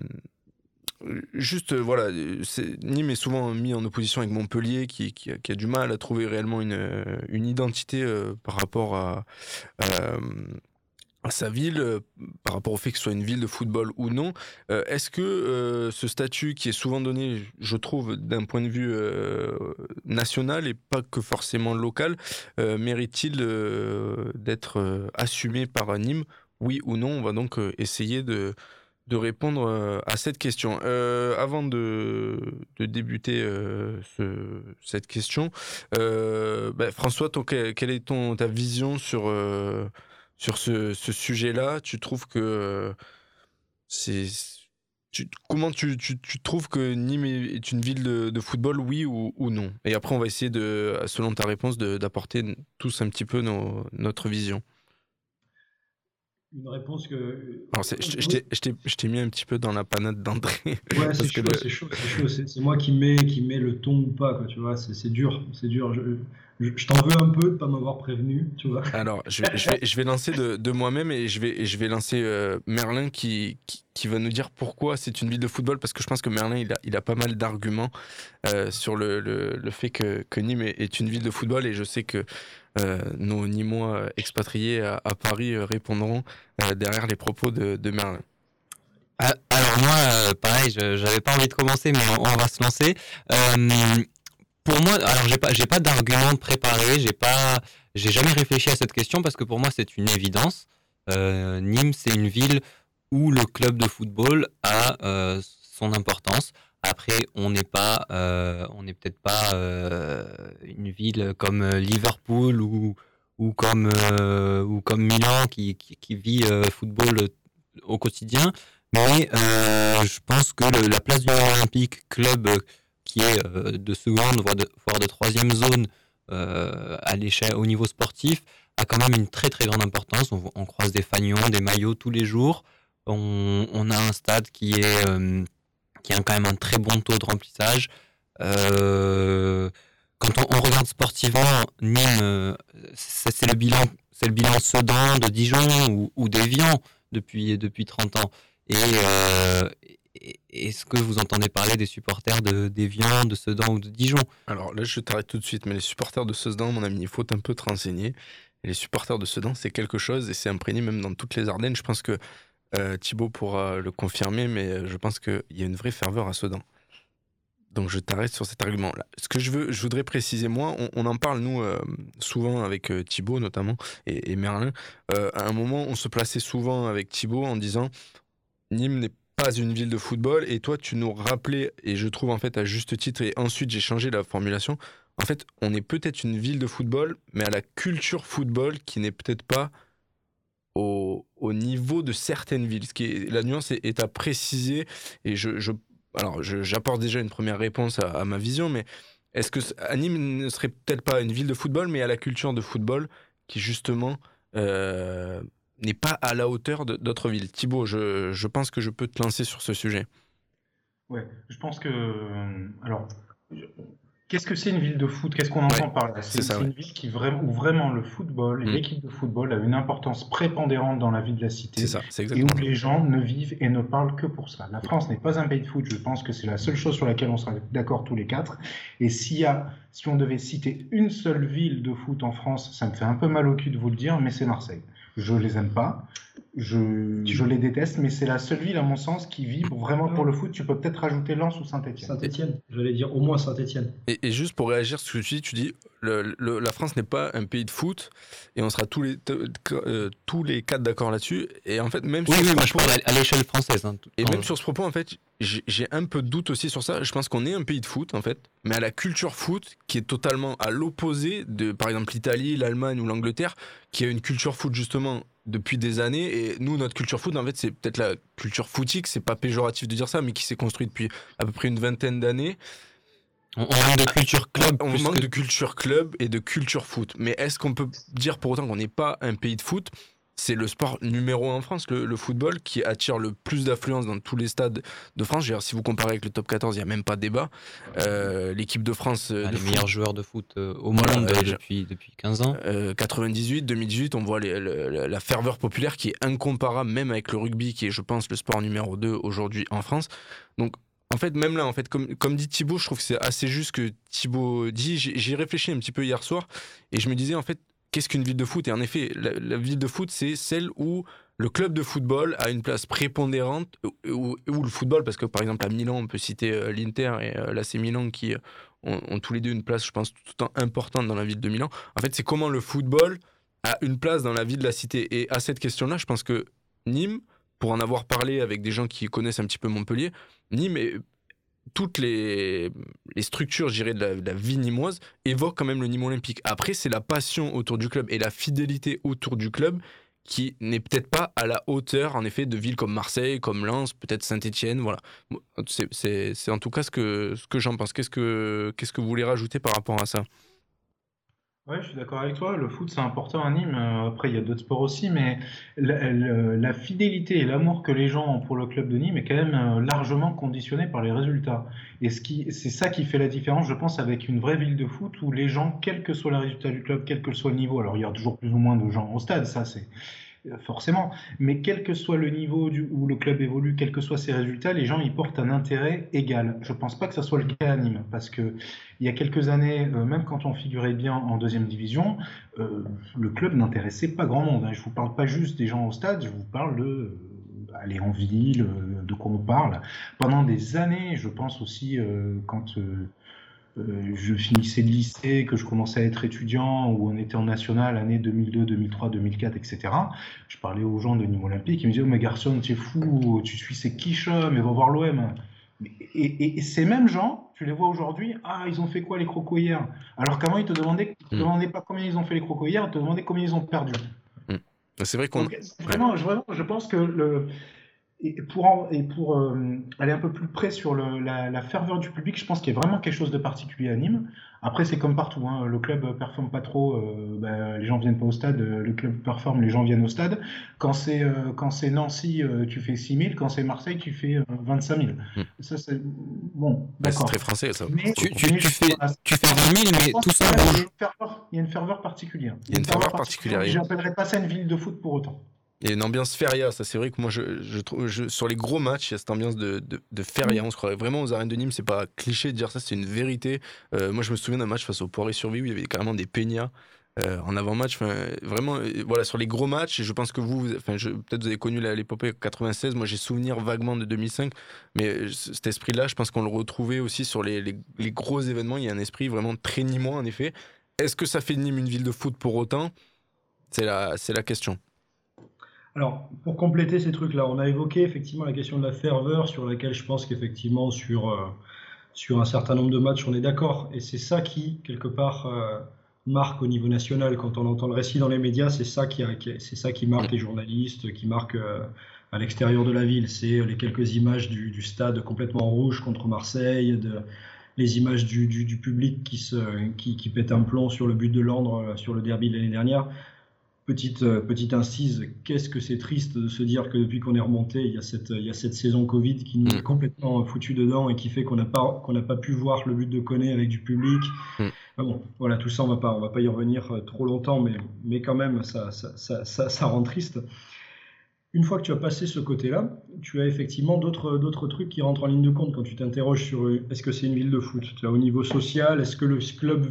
est souvent mis en opposition avec Montpellier qui a du mal à trouver réellement une identité par rapport à sa ville, par rapport au fait que ce soit une ville de football ou non. Est-ce que ce statut qui est souvent donné, je trouve, d'un point de vue national et pas que forcément local, mérite-t-il d'être assumé par Nîmes ? Oui ou non ? On va donc essayer de répondre à cette question. Avant de débuter cette question, François, quelle est ta vision sur ce sujet-là ? Tu trouves que comment tu trouves que Nîmes est une ville de football, oui ou non ? Et après, on va essayer selon ta réponse, d'apporter tous un petit peu notre vision. Une réponse que... Alors je t'ai mis un petit peu dans la panade d'entrée. Ouais, c'est chaud. C'est moi qui mets le ton ou pas, quoi, tu vois, c'est dur. Je t'en veux un peu de pas m'avoir prévenu, tu vois. Alors, je vais lancer de moi-même et je vais lancer Merlin qui va nous dire pourquoi c'est une ville de football, parce que je pense que Merlin, il a pas mal d'arguments sur le fait que Nîmes est une ville de football, et je sais que nos Nîmois expatriés à Paris répondront derrière les propos de Merlin. Alors moi, pareil, j'avais pas envie de commencer, mais on va se lancer. Pour moi, alors j'ai pas d'argument préparé, j'ai jamais réfléchi à cette question parce que pour moi c'est une évidence. Nîmes, c'est une ville où le club de football a son importance. Après, on n'est peut-être pas une ville comme Liverpool ou comme Milan qui vit football au quotidien. Mais je pense que la place du Olympique, club qui est de seconde voire de troisième zone à l'échelle au niveau sportif, a quand même une très très grande importance. On croise des fanions, des maillots tous les jours. On a un stade qui a quand même un très bon taux de remplissage. Quand on regarde sportivement, Nîmes, c'est le bilan Sedan, de Dijon ou d'Évian depuis 30 ans. Et est-ce que vous entendez parler des supporters d'Évian, de Sedan ou de Dijon ? Alors là, je t'arrête tout de suite, mais les supporters de Sedan, mon ami, il faut un peu te renseigner. Et les supporters de Sedan, c'est quelque chose, et c'est imprégné même dans toutes les Ardennes. Je pense que Thibaut pourra le confirmer, mais je pense qu'il y a une vraie ferveur à Sedan. Donc je t'arrête sur cet argument-là. Ce que je voudrais préciser, moi, on en parle, nous, souvent avec Thibaut, notamment, et Merlin. À un moment, on se plaçait souvent avec Thibaut en disant « Nîmes n'est pas une ville de football », et toi, tu nous rappelais, et je trouve en fait à juste titre, et ensuite j'ai changé la formulation, en fait, on est peut-être une ville de football, mais à la culture football qui n'est peut-être pas au niveau de certaines villes. Ce qui est, la nuance est à préciser, et Alors, j'apporte déjà une première réponse à ma vision, mais est-ce que Nîmes ne serait peut-être pas une ville de football, mais à la culture de football qui, justement, n'est pas à la hauteur d'autres villes? Thibaut, je pense que je peux te lancer sur ce sujet. Ouais, je pense que... Alors, qu'est-ce que c'est une ville de foot? Qu'est-ce qu'on entend par là? C'est une ville où vraiment le football, l'équipe de football, a une importance prépondérante dans la vie de la cité. C'est ça, c'est exactement. Et où les gens ne vivent et ne parlent que pour ça. La France n'est pas un pays de foot. Je pense que c'est la seule chose sur laquelle on sera d'accord tous les quatre. Et si on devait citer une seule ville de foot en France, ça me fait un peu mal au cul de vous le dire, mais c'est Marseille. Je les aime pas. Je les déteste, mais c'est la seule ville, à mon sens, qui vibre vraiment pour le foot. Tu peux peut-être rajouter Lens ou Saint-Etienne. Saint-Etienne, j'allais dire au moins Saint-Etienne. Et juste pour réagir sur ce que tu dis la France n'est pas un pays de foot, et on sera tous les quatre d'accord là-dessus. Et en fait, même sur ce propos, moi je parle à l'échelle française. Hein, et même sur ce propos, en fait, j'ai un peu de doute aussi sur ça. Je pense qu'on est un pays de foot, en fait, mais à la culture foot qui est totalement à l'opposé de, par exemple, l'Italie, l'Allemagne ou l'Angleterre, qui a une culture foot justement depuis des années, et nous, notre culture foot, en fait, c'est peut-être la culture footique, c'est pas péjoratif de dire ça, mais qui s'est construite depuis à peu près une vingtaine d'années. On manque de culture club et de culture foot. Mais est-ce qu'on peut dire pour autant qu'on n'est pas un pays de foot? C'est le sport numéro 1 en France, le football, qui attire le plus d'affluence dans tous les stades de France. Dire, si vous comparez avec le top 14, il n'y a même pas de débat. L'équipe de France... les meilleurs joueurs de foot au monde depuis 15 ans. 98, 2018, on voit la ferveur populaire qui est incomparable, même avec le rugby, qui est, je pense, le sport numéro 2 aujourd'hui en France. Donc, en fait, même là, en fait, comme dit Thibaut, je trouve que c'est assez juste que Thibaut dit. J'y réfléchis un petit peu hier soir, et je me disais, en fait, qu'est-ce qu'une ville de foot? Et en effet, la ville de foot, c'est celle où le club de football a une place prépondérante, où le football, parce que par exemple à Milan, on peut citer l'Inter et l'AC Milan qui ont tous les deux une place, je pense, tout le temps importante dans la ville de Milan. En fait, c'est comment le football a une place dans la vie de la cité. Et à cette question-là, je pense que Nîmes, pour en avoir parlé avec des gens qui connaissent un petit peu Montpellier, Nîmes est... Toutes les structures, je dirais, de la vie nîmoise évoquent quand même le Nîmes Olympique. Après, c'est la passion autour du club et la fidélité autour du club qui n'est peut-être pas à la hauteur, en effet, de villes comme Marseille, comme Lens, peut-être Saint-Étienne. Voilà. C'est en tout cas ce que j'en pense. Qu'est-ce que vous voulez rajouter par rapport à ça? Ouais, je suis d'accord avec toi. Le foot, c'est important à Nîmes. Après, il y a d'autres sports aussi, mais la fidélité et l'amour que les gens ont pour le club de Nîmes est quand même largement conditionnée par les résultats. Et c'est ça qui fait la différence, je pense, avec une vraie ville de foot où les gens, quel que soit le résultat du club, quel que soit le niveau, alors il y a toujours plus ou moins de gens au stade, ça c'est... forcément, mais quel que soit le niveau où le club évolue, quels que soient ses résultats, les gens y portent un intérêt égal. Je pense pas que ça soit le cas à Nîmes, parce que il y a quelques années, même quand on figurait bien en deuxième division, le club n'intéressait pas grand monde. Je vous parle pas juste des gens au stade, je vous parle de aller en ville, de quoi on parle. Pendant des années, je pense aussi quand je finissais le lycée, que je commençais à être étudiant, où on était en national, année 2002, 2003, 2004, etc. Je parlais aux gens de Nîmes Olympique, ils me disaient « Oh, mais garçon, t'es fou, tu suis ces quiches, mais va voir l'OM ». Et ces mêmes gens, tu les vois aujourd'hui, « Ah, ils ont fait quoi les crocos hier ?» Alors qu'avant, ils te demandaient pas combien ils ont fait les crocos hier, ils te demandaient combien ils ont perdu. C'est vrai qu'on... Donc, vraiment, je pense que le... Et pour aller un peu plus près sur la ferveur du public, je pense qu'il y a vraiment quelque chose de particulier à Nîmes. Après, c'est comme partout, hein. Le club performe pas trop, les gens viennent pas au stade. Le club performe, les gens viennent au stade. Quand c'est Nancy, tu fais 6 000. Quand c'est Marseille, tu fais 25 000. Ça, c'est bon. D'accord. C'est très français, ça. Mais tu fais 20 000, mais tout ça. Il y a une ferveur particulière. J'appellerais pas ça une ville de foot pour autant. Il y a une ambiance feria, ça c'est vrai que moi je trouve, sur les gros matchs, il y a cette ambiance de feria, on se croirait vraiment aux arènes de Nîmes, c'est pas cliché de dire ça, c'est une vérité. Moi je me souviens d'un match face au Poiré-sur-Vie où il y avait carrément des peñas en avant-match, vraiment, voilà, sur les gros matchs, je pense que peut-être vous avez connu l'épopée 96, moi j'ai souvenir vaguement de 2005, mais cet esprit-là, je pense qu'on le retrouvait aussi sur les gros événements, il y a un esprit vraiment très nîmois en effet. Est-ce que ça fait Nîmes une ville de foot pour autant ? C'est la question. Alors, pour compléter ces trucs-là, on a évoqué effectivement la question de la ferveur sur laquelle je pense qu'effectivement sur un certain nombre de matchs, on est d'accord. Et c'est ça qui, quelque part, marque au niveau national. Quand on entend le récit dans les médias, c'est ça qui marque les journalistes, qui marque à l'extérieur de la ville. C'est les quelques images du stade complètement rouge contre Marseille, les images du public qui pète un plomb sur le but de Landre, sur le derby de l'année dernière. Petite incise, qu'est-ce que c'est triste de se dire que depuis qu'on est remonté, il y a cette saison Covid qui nous est complètement foutu dedans et qui fait qu'on n'a pas pu voir le but de Koné avec du public. Ah bon, voilà, tout ça, on va pas y revenir trop longtemps, mais quand même, ça rend triste. Une fois que tu as passé ce côté-là, tu as effectivement d'autres trucs qui rentrent en ligne de compte quand tu t'interroges sur est-ce que c'est une ville de foot. Tu as au niveau social, est-ce que le club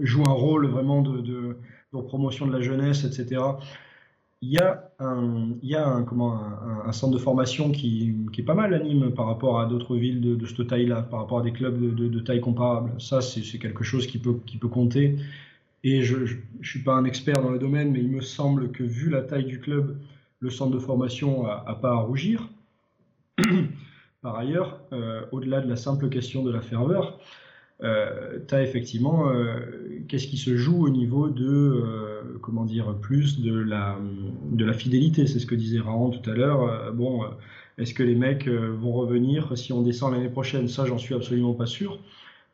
joue un rôle vraiment de promotion de la jeunesse, etc. Il y a un centre de formation qui est pas mal à Nîmes par rapport à d'autres villes de cette taille-là, par rapport à des clubs de taille comparable. Ça, c'est quelque chose qui peut compter. Et je ne suis pas un expert dans le domaine, mais il me semble que vu la taille du club, le centre de formation n'a pas à rougir. Par ailleurs, au-delà de la simple question de la ferveur, tu as effectivement qu'est-ce qui se joue au niveau de, plus de la fidélité. C'est ce que disait Raon tout à l'heure. Est-ce que les mecs vont revenir si on descend l'année prochaine ? Ça, j'en suis absolument pas sûr.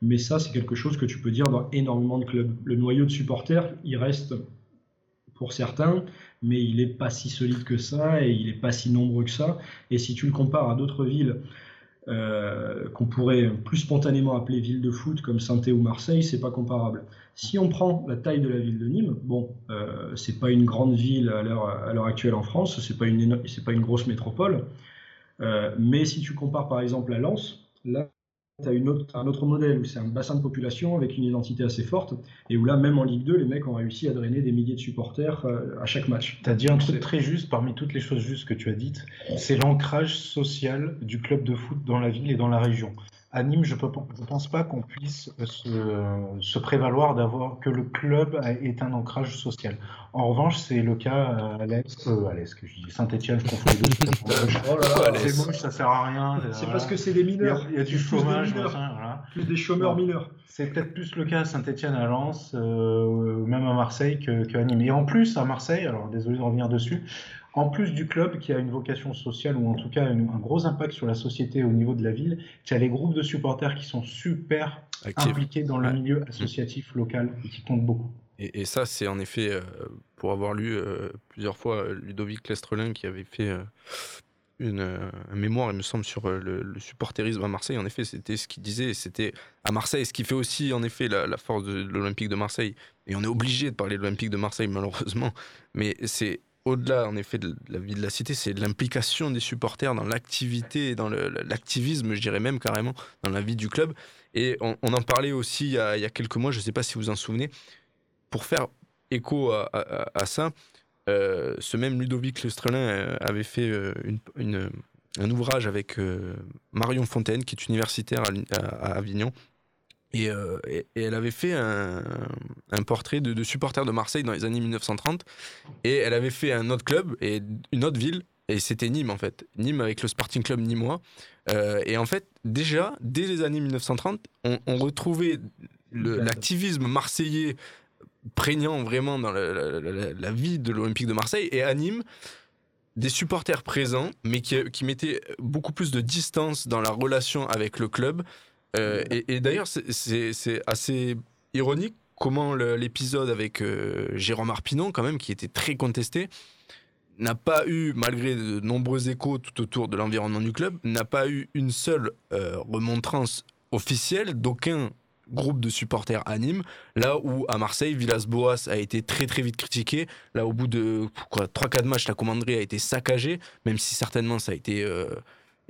Mais ça, c'est quelque chose que tu peux dire dans énormément de clubs. Le noyau de supporters, il reste pour certains, mais il n'est pas si solide que ça et il n'est pas si nombreux que ça. Et si tu le compares à d'autres villes qu'on pourrait plus spontanément appeler ville de foot, comme Saint-Étienne ou Marseille, c'est pas comparable. Si on prend la taille de la ville de Nîmes, c'est pas une grande ville à l'heure actuelle en France, c'est pas une grosse métropole. Mais si tu compares par exemple à Lens, là, tu as un autre modèle où c'est un bassin de population avec une identité assez forte et où là, même en Ligue 2, les mecs ont réussi à drainer des milliers de supporters à chaque match. Tu as dit un truc très juste parmi toutes les choses justes que tu as dites, c'est l'ancrage social du club de foot dans la ville et dans la région. À Nîmes, je ne pense pas qu'on puisse se prévaloir d'avoir que le club est un ancrage social. En revanche, c'est le cas à l'Est, que je dis Saint-Étienne, je confonds les deux. Oh là là, c'est moche, ça sert à rien. C'est parce que c'est des mineurs. Il y a du chômage, plus des mineurs, voilà. Plus des chômeurs mineurs. C'est peut-être plus le cas à Saint-Étienne, à Lens, même à Marseille qu'à Nîmes. Et en plus, à Marseille, alors désolé de revenir dessus, en plus du club qui a une vocation sociale ou en tout cas un gros impact sur la société au niveau de la ville, tu as les groupes de supporters qui sont super impliqués dans le milieu associatif local et qui comptent beaucoup. Et ça, c'est en effet, pour avoir lu plusieurs fois Ludovic Lestrelin qui avait fait un mémoire, il me semble, sur le supporterisme à Marseille. En effet, c'était ce qu'il disait, c'était à Marseille, ce qui fait aussi en effet la force de l'Olympique de Marseille. Et on est obligé de parler de l'Olympique de Marseille malheureusement, mais c'est au-delà, en effet, de la vie de la cité, c'est de l'implication des supporters dans l'activité et dans l'activisme, je dirais même carrément, dans la vie du club. Et on en parlait aussi il y a quelques mois, je ne sais pas si vous en souvenez, pour faire écho à ça, ce même Ludovic Lestrelin avait fait un ouvrage avec Marion Fontaine, qui est universitaire à Avignon, et elle avait fait un portrait de supporters de Marseille dans les années 1930, et elle avait fait un autre club et une autre ville, et c'était Nîmes en fait, Nîmes avec le Sporting Club nîmois, et en fait déjà dès les années 1930 on retrouvait l'activisme marseillais prégnant vraiment dans la vie de l'Olympique de Marseille, et à Nîmes des supporters présents mais qui mettaient beaucoup plus de distance dans la relation avec le club. Et d'ailleurs, c'est assez ironique comment l'épisode avec Jérôme Marpinon, quand même, qui était très contesté, n'a pas eu, malgré de nombreux échos tout autour de l'environnement du club, n'a pas eu une seule remontrance officielle d'aucun groupe de supporters à Nîmes, là où à Marseille, Villas-Boas a été très très vite critiqué, là au bout de 3-4 matchs, la commanderie a été saccagée, même si certainement ça a été...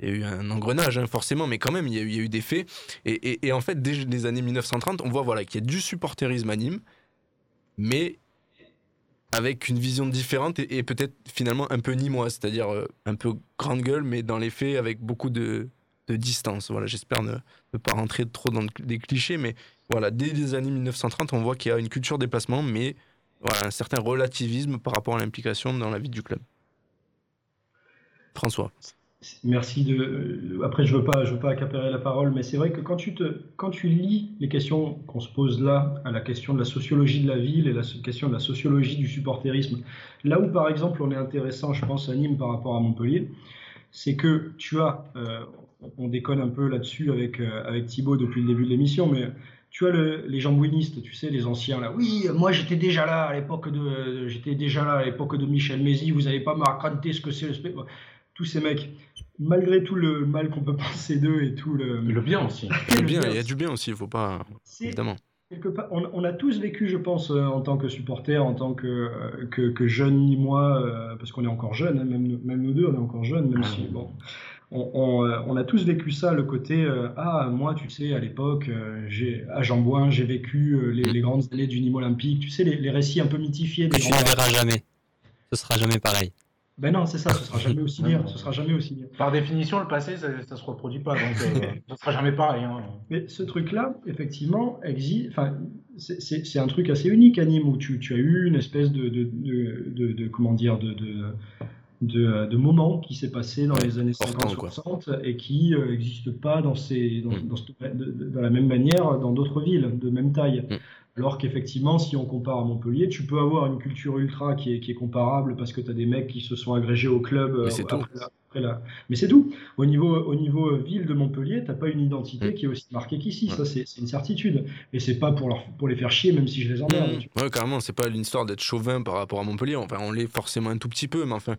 Il y a eu un engrenage, hein, forcément, mais quand même, il y a eu des faits. Et en fait, dès les années 1930, on voit qu'il y a du supporterisme à Nîmes, mais avec une vision différente et peut-être finalement un peu nîmois, c'est-à-dire un peu grande gueule, mais dans les faits avec beaucoup de distance. Voilà, j'espère ne pas rentrer trop dans des clichés, mais voilà, dès les années 1930, on voit qu'il y a une culture déplacement, mais voilà, un certain relativisme par rapport à l'implication dans la vie du club. François. Merci de. Après, je veux pas accaparer la parole, mais c'est vrai que quand tu lis les questions qu'on se pose là, à la question de la sociologie de la ville et la question de la sociologie du supportérisme, là où par exemple on est intéressant, je pense, à Nîmes par rapport à Montpellier, c'est que tu as, on déconne un peu là-dessus avec Thibaut depuis le début de l'émission, mais tu as les Jean-Bouinistes, tu sais, les anciens là. Oui, moi j'étais déjà là à l'époque de Michel Mézy. Vous n'avez pas me raconter ce que c'est le spectacle. Tous ces mecs, malgré tout le mal qu'on peut penser d'eux et tout le bien aussi. Il y a du bien aussi, il ne faut pas... Évidemment. Quelque part, on a tous vécu, je pense, en tant que supporters, en tant que jeunes Nîmois, parce qu'on est encore jeunes, hein, même nous deux, on est encore jeunes, même si... Bon, on a tous vécu ça, le côté « Ah, moi, tu sais, à l'époque, à Jean-Bouin, j'ai vécu les grandes allées du Nîmes Olympique. » Tu sais, les récits un peu mythifiés... Que tu ne verras jamais. Ce ne sera jamais pareil. Ben non, c'est ça, ce sera jamais aussi bien. Par définition, le passé, ça se reproduit pas, donc ça sera jamais pareil. Hein. Mais ce truc-là, effectivement, c'est un truc assez unique à Nîmes, où tu as eu une espèce de moment qui s'est passé dans les années 50-60 et qui n'existe pas dans la même manière dans d'autres villes de même taille. Alors qu'effectivement, si on compare à Montpellier, tu peux avoir une culture ultra qui est comparable parce que tu as des mecs qui se sont agrégés au club. Mais c'est tout. Mais c'est tout. Au niveau ville de Montpellier, tu n'as pas une identité qui est aussi marquée qu'ici. Ouais. Ça, c'est une certitude. Et ce n'est pas pour les faire chier, même si je les emmerde. Oui, carrément. Ce n'est pas l'histoire d'être chauvin par rapport à Montpellier. Enfin, on l'est forcément un tout petit peu. Mais enfin,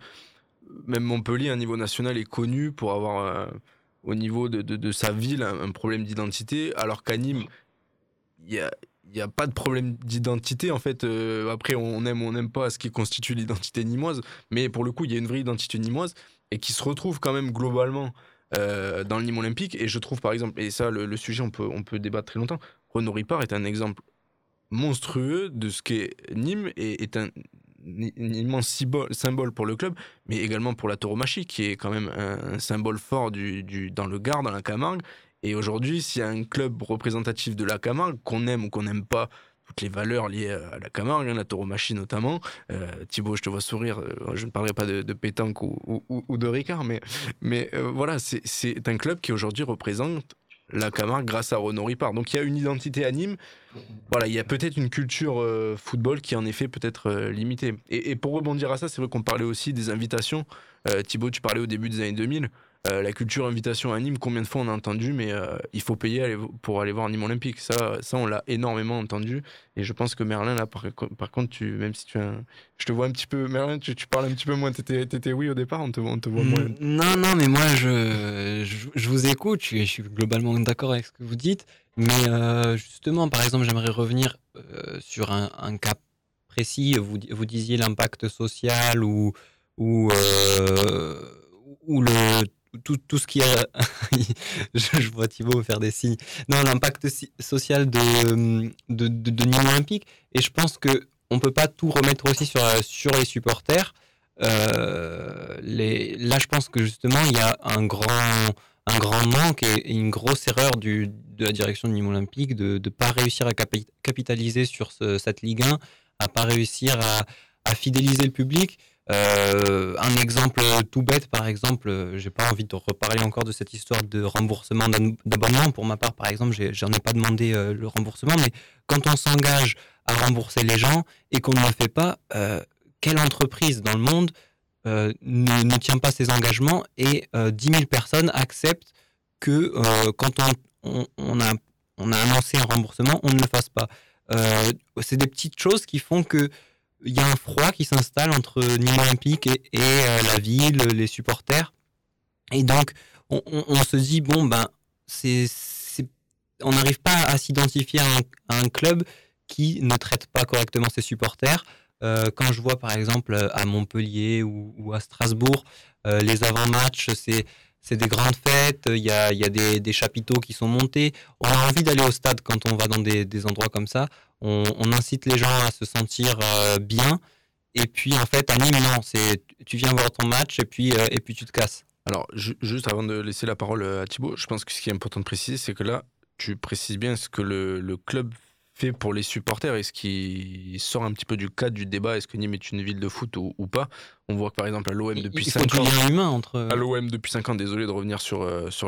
même Montpellier, à niveau national, est connu pour avoir, au niveau de sa ville, un problème d'identité. Alors qu'à Nîmes, il n'y a pas de problème d'identité, en fait. Après, on aime ou on n'aime pas ce qui constitue l'identité nîmoise, mais pour le coup, il y a une vraie identité nîmoise et qui se retrouve quand même globalement dans le Nîmes Olympique. Et je trouve, par exemple, et ça, le sujet, on peut débattre très longtemps, Ronan Ripart est un exemple monstrueux de ce qu'est Nîmes et est un immense symbole pour le club, mais également pour la tauromachie, qui est quand même un symbole fort dans le Gard, dans la Camargue. Et aujourd'hui, s'il y a un club représentatif de la Camargue, qu'on aime ou qu'on n'aime pas toutes les valeurs liées à la Camargue, hein, la tauromachie notamment, Thibaut, je te vois sourire, je ne parlerai pas de pétanque ou de Ricard, mais voilà, c'est un club qui aujourd'hui représente la Camargue grâce à Ronan Ripart. Donc il y a une identité à Nîmes, voilà, il y a peut-être une culture football qui est en effet peut-être limitée. Et pour rebondir à ça, c'est vrai qu'on parlait aussi des invitations. Thibaut, tu parlais au début des années 2000. La culture invitation à Nîmes, combien de fois on a entendu, mais il faut payer pour aller voir Nîmes Olympique. Ça, on l'a énormément entendu. Et je pense que Merlin, là, par contre, même si tu as... Je te vois un petit peu... Merlin, tu parles un petit peu moins. T'étais oui au départ, on te voit moins. Non, mais moi, je vous écoute. Je suis globalement d'accord avec ce que vous dites. Mais justement, par exemple, j'aimerais revenir sur un cas précis. Vous disiez l'impact social ou le... Tout ce qui a... je vois Thibaut faire des signes. Non, l'impact social de Nîmes Olympique. Et je pense qu'on ne peut pas tout remettre aussi sur les supporters. Là, je pense que justement, il y a un grand manque et une grosse erreur de la direction de Nîmes Olympique de ne pas réussir à capitaliser sur cette Ligue 1, à ne pas réussir à fidéliser le public. Un exemple tout bête, par exemple, j'ai pas envie de reparler encore de cette histoire de remboursement d'abonnement. Pour ma part, par exemple, j'en ai pas demandé le remboursement, mais quand on s'engage à rembourser les gens et qu'on ne le fait pas, quelle entreprise dans le monde ne tient pas ses engagements et 10 000 personnes acceptent que quand on a annoncé un remboursement, on ne le fasse pas. C'est des petites choses qui font que il y a un froid qui s'installe entre Nîmes Olympique et la ville, les supporters. Et donc, on se dit, bon, ben, on n'arrive pas à s'identifier à un club qui ne traite pas correctement ses supporters. Quand je vois, par exemple, à Montpellier ou à Strasbourg, les avant-matchs, c'est des grandes fêtes, il y a des chapiteaux qui sont montés. On a envie d'aller au stade quand on va dans des endroits comme ça. On incite les gens à se sentir bien. Et puis, en fait, à Nîmes, non, c'est tu viens voir ton match et puis tu te casses. Alors, juste avant de laisser la parole à Thibaut, je pense que ce qui est important de préciser, c'est que là, tu précises bien ce que le club fait pour les supporters et ce qui sort un petit peu du cadre du débat, est-ce que Nîmes est une ville de foot ou pas. On voit que par exemple à l'OM depuis 5 ans... À l'OM depuis 5 ans, désolé de revenir sur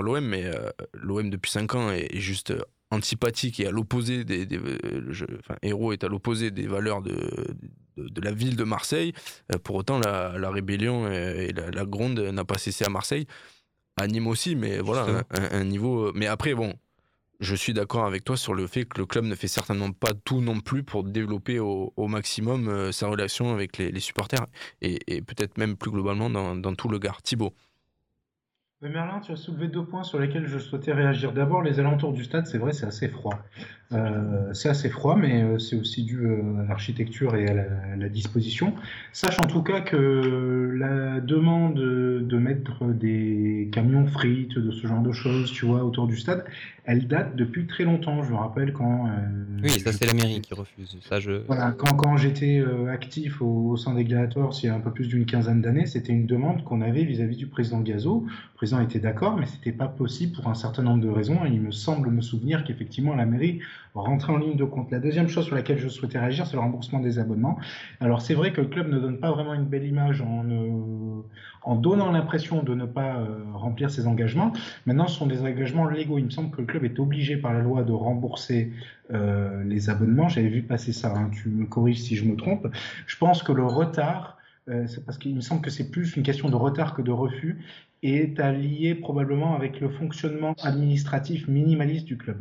l'OM, mais l'OM depuis 5 ans est juste antipathique et à l'opposé Hérault est à l'opposé des valeurs de la ville de Marseille. Pour autant, la rébellion et la gronde n'a pas cessé à Marseille. À Nîmes aussi, mais voilà, un niveau... Mais après, bon... Je suis d'accord avec toi sur le fait que le club ne fait certainement pas tout non plus pour développer au maximum sa relation avec les supporters et peut-être même plus globalement dans tout le Gard. Thibaut. Oui, Merlin, tu as soulevé 2 points sur lesquels je souhaitais réagir. D'abord, les alentours du stade, c'est vrai, c'est assez froid. C'est assez froid, mais c'est aussi dû à l'architecture et à la disposition. Sache en tout cas que la demande de mettre des camions frites, de ce genre de choses, tu vois, autour du stade, elle date depuis très longtemps. Je me rappelle quand... c'est la mairie qui refuse. Voilà, quand j'étais actif au sein des Gladiators, il y a un peu plus d'une 15aine d'années, c'était une demande qu'on avait vis-à-vis du président Gazo. Le président était d'accord, mais c'était pas possible pour un certain nombre de raisons. Et il me semble me souvenir qu'effectivement, la mairie rentrait en ligne de compte. La deuxième chose sur laquelle je souhaitais réagir, c'est le remboursement des abonnements. Alors, c'est vrai que le club ne donne pas vraiment une belle image en donnant l'impression de ne pas remplir ses engagements. Maintenant, ce sont des engagements légaux. Il me semble que le club est obligé par la loi de rembourser les abonnements. J'avais vu passer ça, hein. Tu me corriges si je me trompe. Je pense que le retard, c'est parce qu'il me semble que c'est plus une question de retard que de refus, est à lier probablement avec le fonctionnement administratif minimaliste du club.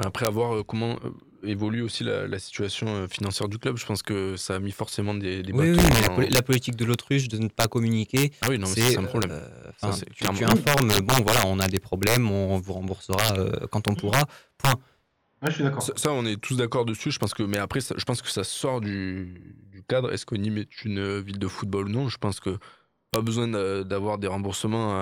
Après, à voir comment évolue aussi la situation financière du club. Je pense que ça a mis forcément des bâtons. La politique de l'autruche de ne pas communiquer. Ah oui, non, mais c'est un problème. Ça, c'est tu informes, on a des problèmes, on vous remboursera quand on pourra. Point. Ouais, je suis d'accord. Ça, on est tous d'accord dessus. Je pense que, mais après, je pense que ça sort du cadre. Est-ce que Nîmes est une ville de football ou non ? Je pense que pas besoin d'avoir des remboursements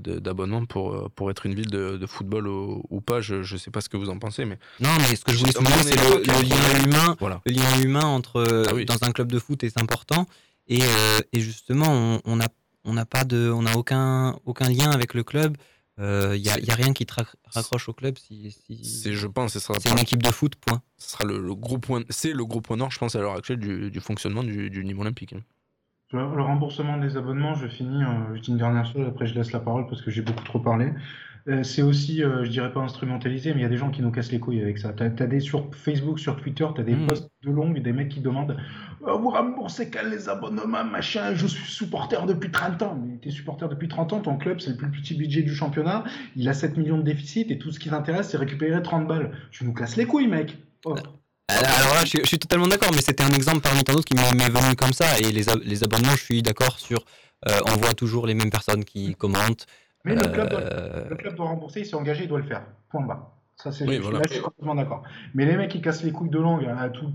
d'abonnements pour être une ville de football ou pas. Je sais pas ce que vous en pensez, mais non, mais ce que je voulais souligner, c'est le lien humain, voilà. Le lien humain entre dans un club de foot est important et justement on n'a aucun lien avec le club. Il y a rien qui te raccroche au club si c'est, je pense, ce sera une équipe de foot. Point. Ce sera le gros point noir, je pense, à l'heure actuelle du fonctionnement du Nîmes Olympique. Le remboursement des abonnements, je finis, je dis une dernière chose, après je laisse la parole parce que j'ai beaucoup trop parlé. C'est aussi, je dirais pas instrumentalisé, mais il y a des gens qui nous cassent les couilles avec ça. T'as des sur Facebook, sur Twitter, t'as des posts de longues, des mecs qui demandent « Vous remboursez quand les abonnements, machin, je suis supporter depuis 30 ans ». Mais t'es supporter depuis 30 ans, ton club, c'est le plus petit budget du championnat, il a 7 millions de déficit et tout ce qui t'intéresse, c'est récupérer 30 balles. Tu nous casses les couilles, mec. Oh. Alors là, je suis totalement d'accord, mais c'était un exemple parmi tant d'autres qui m'est venu comme ça. Et les abonnements, je suis d'accord sur... on voit toujours les mêmes personnes qui commentent. Mais le club doit rembourser, il s'est engagé, il doit le faire. Point bas. Ça, c'est, là, je suis complètement d'accord. Mais les mecs qui cassent les couilles de langue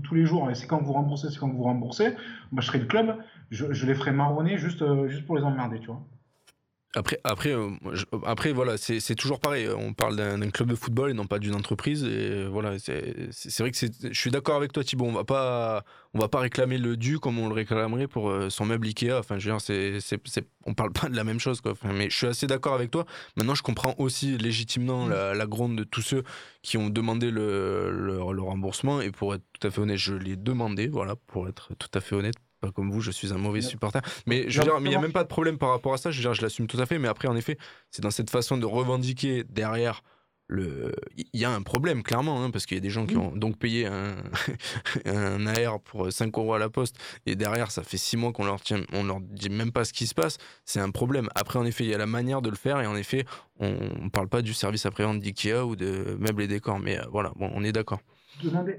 tous les jours, c'est quand vous remboursez, c'est quand vous remboursez. Moi, je serais le club, je les ferais marronner juste pour les emmerder, tu vois. Après, voilà, c'est toujours pareil. On parle d'un club de football et non pas d'une entreprise. Et voilà, c'est vrai que je suis d'accord avec toi, Thibaut. On va pas réclamer le dû comme on le réclamerait pour son meuble Ikea. Enfin, je veux dire, on parle pas de la même chose, quoi. Enfin, mais je suis assez d'accord avec toi. Maintenant, je comprends aussi légitimement la gronde de tous ceux qui ont demandé le remboursement. Et pour être tout à fait honnête, je l'ai demandé. Voilà, pour être tout à fait honnête. Pas comme vous, je suis un mauvais supporter. Mais je veux dire, il n'y a même pas de problème par rapport à ça. Je veux dire, je l'assume tout à fait. Mais après, en effet, c'est dans cette façon de revendiquer derrière il y a un problème, clairement, hein, parce qu'il y a des gens qui ont donc payé un AR pour 5 euros à la poste. Et derrière, ça fait 6 mois qu'on on leur dit même pas ce qui se passe. C'est un problème. Après, en effet, il y a la manière de le faire. Et en effet, on parle pas du service après-vente d'IKEA ou de meubles et décors. Mais voilà, bon, on est d'accord.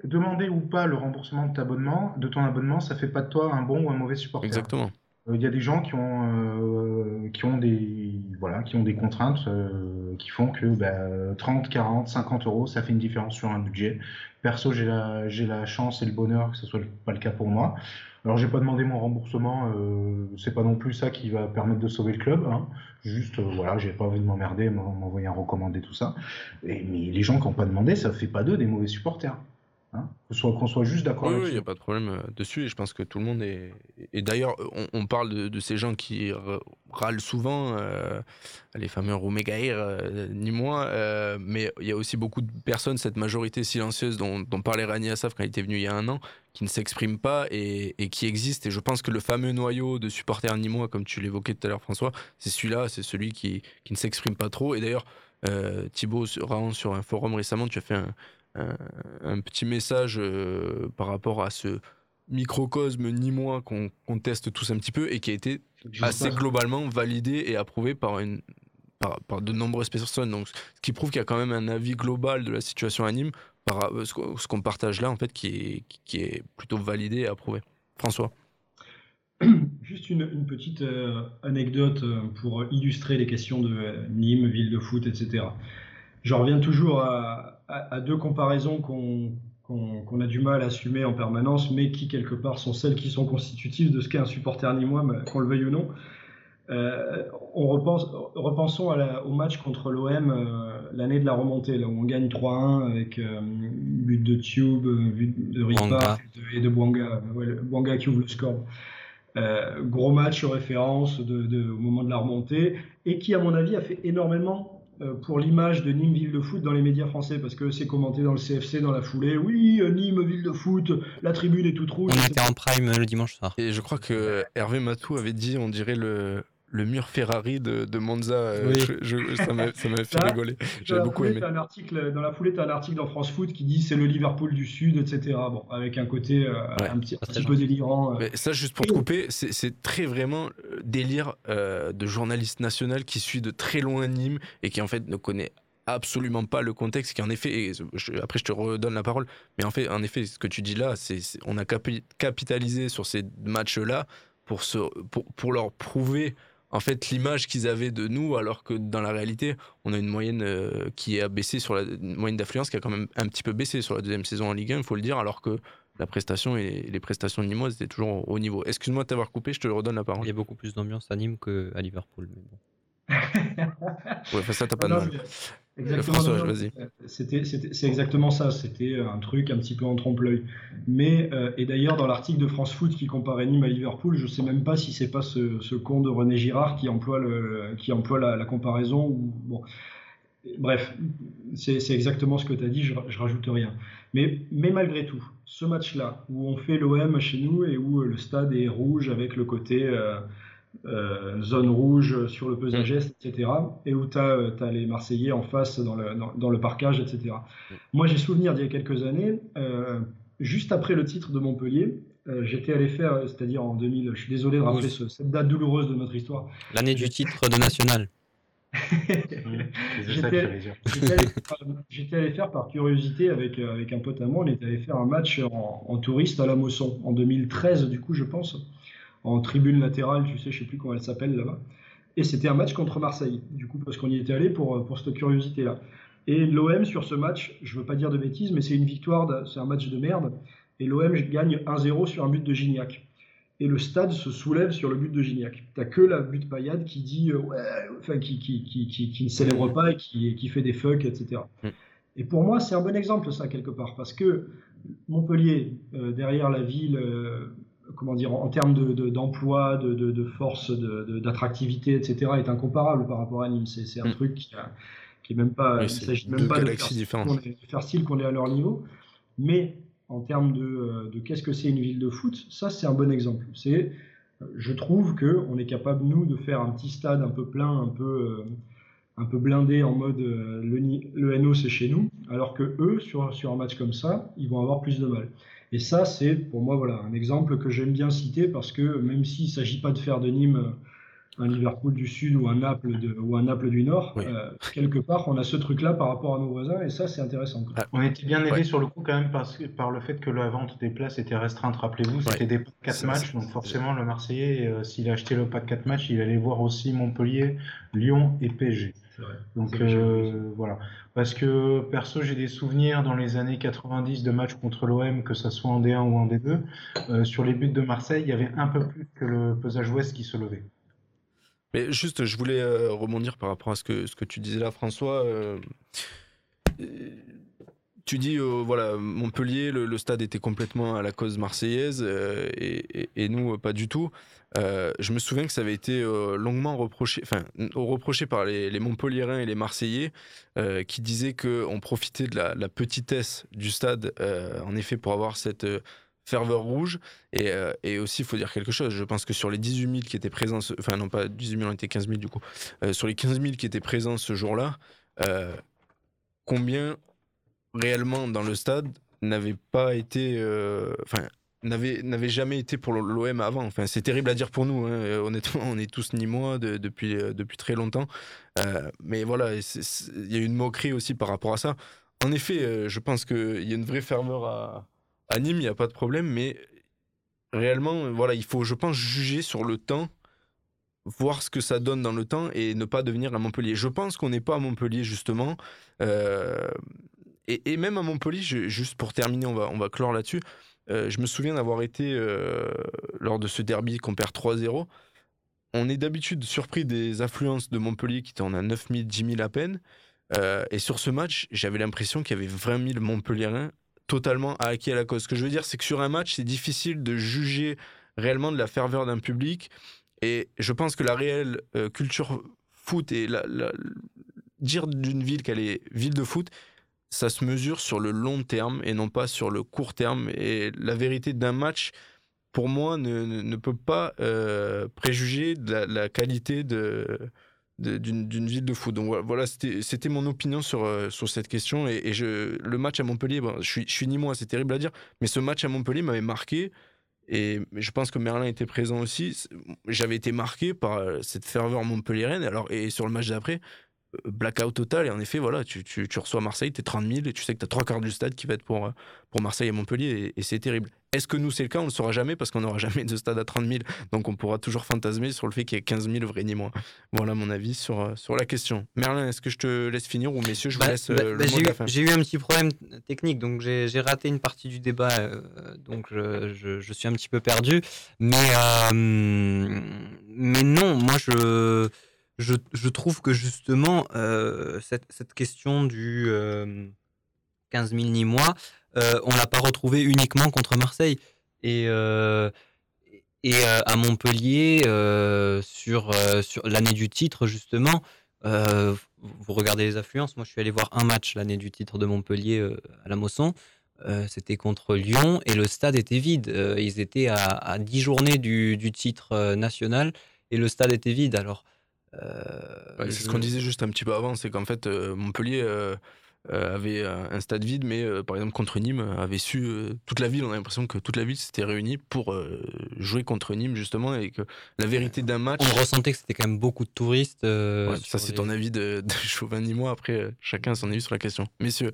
Demander ou pas le remboursement de ton abonnement, ça fait pas de toi un bon ou un mauvais supporter. Exactement. Il y a des gens qui ont des contraintes qui font que 30, 40, 50 euros, ça fait une différence sur un budget. Perso, j'ai la chance et le bonheur que ce soit pas le cas pour moi. Alors, j'ai pas demandé mon remboursement, c'est pas non plus ça qui va permettre de sauver le club, hein. Juste, j'ai pas envie de m'emmerder, m'envoyer un recommandé, tout ça. Mais les gens qui n'ont pas demandé, ça fait pas d'eux des mauvais supporters. Hein, qu'on soit juste d'accord avec ça. Oui, il n'y a pas de problème dessus, et je pense que tout le monde est... Et d'ailleurs, on parle de ces gens qui râlent souvent, les fameux Roumégaïr, Nîmois, mais il y a aussi beaucoup de personnes, cette majorité silencieuse dont parlait Rani Assaf quand il était venu il y a un an, qui ne s'expriment pas et qui existent. Et je pense que le fameux noyau de supporters Nîmois, comme tu l'évoquais tout à l'heure, François, c'est celui-là, c'est celui qui ne s'exprime pas trop. Et d'ailleurs, Thibaut Raon, sur un forum récemment, tu as fait un petit message par rapport à ce microcosme nîmois qu'on teste tous un petit peu et qui a été assez globalement validé et approuvé par de nombreuses personnes, donc ce qui prouve qu'il y a quand même un avis global de la situation à Nîmes par ce qu'on partage là, en fait, qui est plutôt validé et approuvé. François, juste une petite anecdote pour illustrer les questions de Nîmes, ville de foot, etc. Je reviens toujours à deux comparaisons qu'on a du mal à assumer en permanence, mais qui, quelque part, sont celles qui sont constitutives de ce qu'est un supporter nîmois, qu'on le veuille ou non. Repensons au match contre l'OM l'année de la remontée, là où on gagne 3-1 avec but de Tube, but de Ripart et de Bouanga. Bouanga qui ouvre le score. Gros match référence au moment de la remontée, et qui, à mon avis, a fait énormément pour l'image de Nîmes ville de foot dans les médias français, parce que c'est commenté dans le CFC dans la foulée. Oui, Nîmes ville de foot, la tribune est toute rouge. On était en prime le dimanche soir. Et je crois que Hervé Matou avait dit, on dirait le mur Ferrari de Monza. Oui. Ça m'a fait rigoler. J'avais beaucoup aimé. Dans la foulée, tu as un article dans France Foot qui dit c'est le Liverpool du Sud, etc. Bon, avec un côté un petit peu délirant. Mais ça, juste pour te couper, c'est très vraiment délire de journaliste national qui suit de très loin Nîmes et qui en fait ne connaît absolument pas le contexte, qui en effet, après je te redonne la parole, mais en effet ce que tu dis là, on a capitalisé sur ces matchs-là pour leur prouver en fait l'image qu'ils avaient de nous, alors que dans la réalité, on a une moyenne une moyenne d'affluence qui a quand même un petit peu baissé sur la deuxième saison en Ligue 1, il faut le dire, alors que la prestation et les prestations de nîmoises étaient toujours au niveau. Excuse-moi de t'avoir coupé, je te redonne la parole. Il y a beaucoup plus d'ambiance à Nîmes qu'à Liverpool, mais bon. Ouais, ça t'as pas de mal. Exactement. François, vas-y. C'est exactement ça. C'était un truc un petit peu en trompe-l'œil. Mais et d'ailleurs dans l'article de France Foot qui comparait Nîmes à Liverpool, je sais même pas si c'est pas ce con de René Girard qui emploie la comparaison. Ou bon. Bref, c'est exactement ce que tu as dit, je rajoute rien. Mais malgré tout, ce match-là où on fait l'OM chez nous et où le stade est rouge avec le côté zone rouge sur le pesage, etc. Et où tu as les Marseillais en face dans le parkage, etc. Moi, j'ai souvenir d'il y a quelques années, juste après le titre de Montpellier, j'étais allé faire, c'est-à-dire en 2000, je suis désolé de rappeler cette date douloureuse de notre histoire. L'année du titre de National. J'étais allé faire par curiosité avec un pote à moi, on était allé faire un match en touriste à la Mosson, en 2013 du coup je pense, en tribune latérale, tu sais, je sais plus comment elle s'appelle là-bas. Et c'était un match contre Marseille, du coup, parce qu'on y était allé pour cette curiosité-là. Et l'OM, sur ce match, je veux pas dire de bêtises, mais c'est une victoire, c'est un match de merde. Et l'OM gagne 1-0 sur un but de Gignac. Et le stade se soulève sur le but de Gignac. T'as que la butte paillade qui dit, qui ne célèbre pas et qui fait des fucks, etc. Et pour moi, c'est un bon exemple, ça, quelque part, parce que Montpellier, derrière la ville, comment dire, en termes d'emploi, de force, d'attractivité, etc., est incomparable par rapport à Nîmes. C'est un truc qui est même pas. Oui, il ne s'agit même pas de faire style qu'on est à leur niveau. Mais en termes de qu'est-ce que c'est une ville de foot, ça, c'est un bon exemple. Je trouve qu'on est capable, nous, de faire un petit stade un peu plein, un peu blindé en mode le NO, c'est chez nous, alors que eux, sur un match comme ça, ils vont avoir plus de mal. Et ça, c'est pour moi un exemple que j'aime bien citer parce que même s'il ne s'agit pas de faire de Nîmes un Liverpool du Sud ou un Naples du Nord, oui. Quelque part, on a ce truc-là par rapport à nos voisins, et ça, c'est intéressant. Ah. On était bien aidés sur le coup, quand même, par le fait que la vente des places était restreinte, rappelez-vous, c'était des packs 4 matchs, donc forcément, le Marseillais, s'il achetait le pack 4 matchs, il allait voir aussi Montpellier, Lyon et PSG. Donc voilà, parce que perso j'ai des souvenirs dans les années 90 de matchs contre l'OM, que ça soit en D1 ou en D2, sur les buts de Marseille il y avait un peu plus que le pesage ouest qui se levait. Mais juste je voulais rebondir par rapport à ce que tu disais là, François. Tu dis voilà, Montpellier, le stade était complètement à la cause marseillaise, et nous pas du tout. Je me souviens que ça avait été longuement reproché par les Montpelliérains et les Marseillais, qui disaient qu'on profitait de la petitesse du stade, en effet, pour avoir cette ferveur rouge. Et aussi, il faut dire quelque chose, je pense que sur les 18 000 qui étaient présents, enfin non pas 18 000, on était 15 000 du coup, sur les 15 000 qui étaient présents ce jour-là, combien réellement dans le stade n'avait pas été... n'avait jamais été pour l'OM avant. Enfin, c'est terrible à dire pour nous, hein. Honnêtement, on est tous Nîmois depuis très longtemps. Mais voilà, il y a une moquerie aussi par rapport à ça. En effet, je pense qu'il y a une vraie ferveur à Nîmes, il n'y a pas de problème, mais réellement, voilà, il faut, je pense, juger sur le temps, voir ce que ça donne dans le temps et ne pas devenir à Montpellier. Je pense qu'on n'est pas à Montpellier, justement. Et même à Montpellier, juste pour terminer, on va clore là-dessus. Je me souviens d'avoir été, lors de ce derby qu'on perd 3-0, on est d'habitude surpris des affluences de Montpellier qui en a 9 000, 10 000 à peine. Et sur ce match, j'avais l'impression qu'il y avait 20 000 Montpelliérains totalement acquis à la cause. Ce que je veux dire, c'est que sur un match, c'est difficile de juger réellement de la ferveur d'un public. Et je pense que la réelle culture foot et dire d'une ville qu'elle est ville de foot, ça se mesure sur le long terme et non pas sur le court terme. Et la vérité d'un match, pour moi, ne peut pas préjuger de la qualité d'une ville de foot. Donc voilà, c'était mon opinion sur cette question. Et le match à Montpellier, bon, je suis Nîmois, c'est terrible à dire, mais ce match à Montpellier m'avait marqué. Et je pense que Merlin était présent aussi. J'avais été marqué par cette ferveur montpelliéraine. Alors, et sur le match d'après... blackout total, et en effet, voilà, tu reçois Marseille, t'es 30 000, et tu sais que t'as 3/4 du stade qui va être pour Marseille et Montpellier, et c'est terrible. Est-ce que nous, c'est le cas ? On ne le saura jamais, parce qu'on n'aura jamais de stade à 30 000, donc on pourra toujours fantasmer sur le fait qu'il y ait 15 000 vrais Nîmois. Voilà mon avis sur la question. Merlin, est-ce que je te laisse finir, ou messieurs, je vous laisse le mot de la fin. J'ai eu un petit problème technique, donc j'ai raté une partie du débat, donc je suis un petit peu perdu, mais non, moi Je trouve que justement, cette question du 15 000 Nîmois, on ne l'a pas retrouvée uniquement contre Marseille. Et à Montpellier, sur l'année du titre, justement, vous regardez les affluences. Moi, je suis allé voir un match l'année du titre de Montpellier à la Mosson. C'était contre Lyon et le stade était vide. Ils étaient à 10 journées du titre national et le stade était vide. Alors, c'est ce qu'on disait juste un petit peu avant, c'est qu'en fait Montpellier avait un stade vide, mais par exemple contre Nîmes avait su, toute la ville, on a l'impression que toute la ville s'était réunie pour jouer contre Nîmes justement, et que la vérité d'un match, on ressentait que c'était quand même beaucoup de touristes. Ça c'est ton avis de Chauvin Nîmois, après chacun a son avis sur la question, messieurs.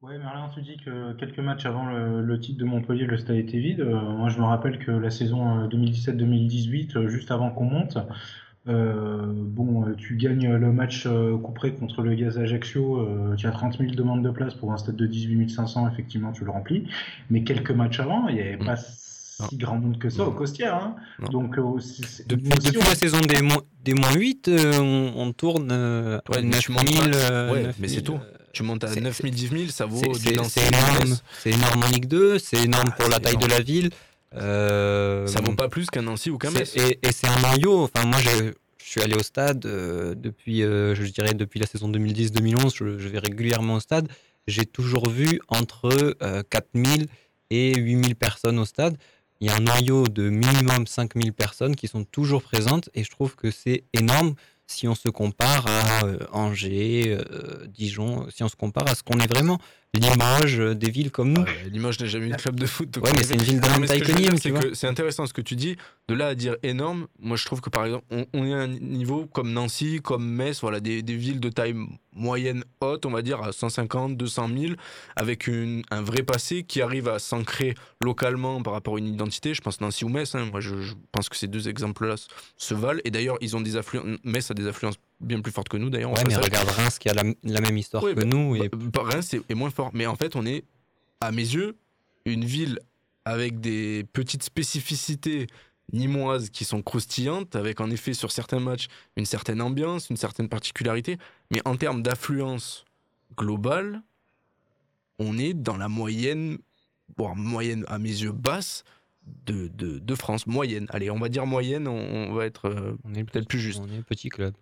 Ouais, Merlin, tu dis que quelques matchs avant le titre de Montpellier, le stade était vide. Moi je me rappelle que la saison 2017-2018, juste avant qu'on monte, tu gagnes le match couperé contre le Gaz Ajaccio, tu as 30 000 demandes de place pour un stade de 18 500, effectivement tu le remplis, mais quelques matchs avant il n'y avait pas si grand monde que ça au Costières, hein. Donc c'est... Depuis la saison des moins 8, on tourne à 9 000, mais c'est tout. Tu montes à 9 000, 10 000, ça vaut c'est énorme. C'est énorme en Ligue 2, c'est énorme pour la taille de la ville. Ça vaut pas plus qu'un Nancy ou qu'un Metz. Et c'est un maillot. Enfin, moi, je suis allé au stade depuis la saison 2010-2011. Je vais régulièrement au stade. J'ai toujours vu entre 4000 et 8000 personnes au stade. Il y a un noyau de minimum 5000 personnes qui sont toujours présentes, et je trouve que c'est énorme si on se compare à Angers, Dijon, si on se compare à ce qu'on est vraiment. Limoges, des villes comme nous. Limoges n'a jamais eu de club de foot. Ouais, mais c'est une ville de même taille que Nîmes. C'est intéressant ce que tu dis. De là à dire énorme, moi je trouve que par exemple, on est à un niveau comme Nancy, comme Metz, voilà, des villes de taille moyenne haute, on va dire à 150, 200 000, avec un vrai passé qui arrive à s'ancrer localement par rapport à une identité. Je pense Nancy ou Metz. Hein, moi je pense que ces deux exemples-là se valent. Et d'ailleurs, ils ont des affluences. Metz a des affluences bien plus forte que nous d'ailleurs. Ouais, mais regarde Reims qui a la même histoire que nous. Reims est moins fort. Mais en fait, on est, à mes yeux, une ville avec des petites spécificités nîmoises qui sont croustillantes, avec en effet sur certains matchs une certaine ambiance, une certaine particularité. Mais en termes d'affluence globale, on est dans la moyenne, voire moyenne à mes yeux basse, de France. Moyenne. Allez, on va dire moyenne, on va être on est peut-être plus juste. On est un petit club.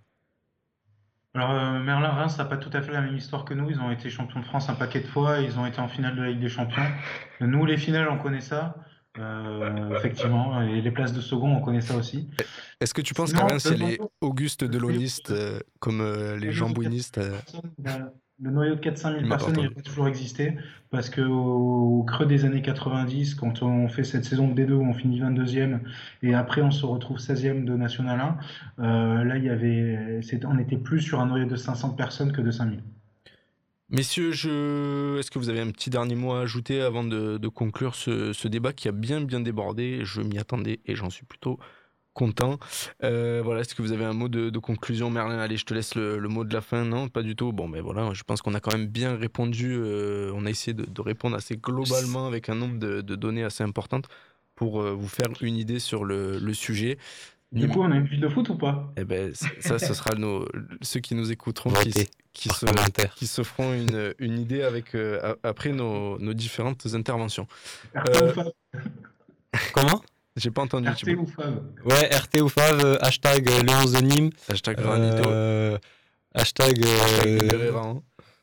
Alors Merlin-Reims n'a pas tout à fait la même histoire que nous. Ils ont été champions de France un paquet de fois. Ils ont été en finale de la Ligue des Champions. Nous, les finales, on connaît ça. Effectivement. Et les places de second, on connaît ça aussi. Est-ce que tu penses qu'à Reims, il y a les Auguste Delaunistes comme les Jean-Bouinistes Le noyau de 400 000 personnes, il a toujours existé. Parce qu'au creux des années 90, quand on fait cette saison de D2, on finit 22e et après on se retrouve 16e de National 1, là on était plus sur un noyau de 500 personnes que de 5 000. Messieurs, est-ce que vous avez un petit dernier mot à ajouter avant de conclure ce débat qui a bien débordé? Je m'y attendais et j'en suis plutôt content. Voilà, est-ce que vous avez un mot de conclusion, Merlin? Allez, je te laisse le mot de la fin. Non, pas du tout. Bon, mais voilà, je pense qu'on a quand même bien répondu. On a essayé de répondre assez globalement avec un nombre de données assez importantes pour vous faire une idée sur le sujet. Du coup, on a une ville de foot ou pas? Eh ben, ça, ce sera ceux qui nous écouteront qui se feront une idée avec après nos différentes interventions. Comment? J'ai pas entendu. RT ou Fav. Ouais, RT ou Fav, hashtag le 11 de Nîmes. Hashtag Rarnito. Hashtag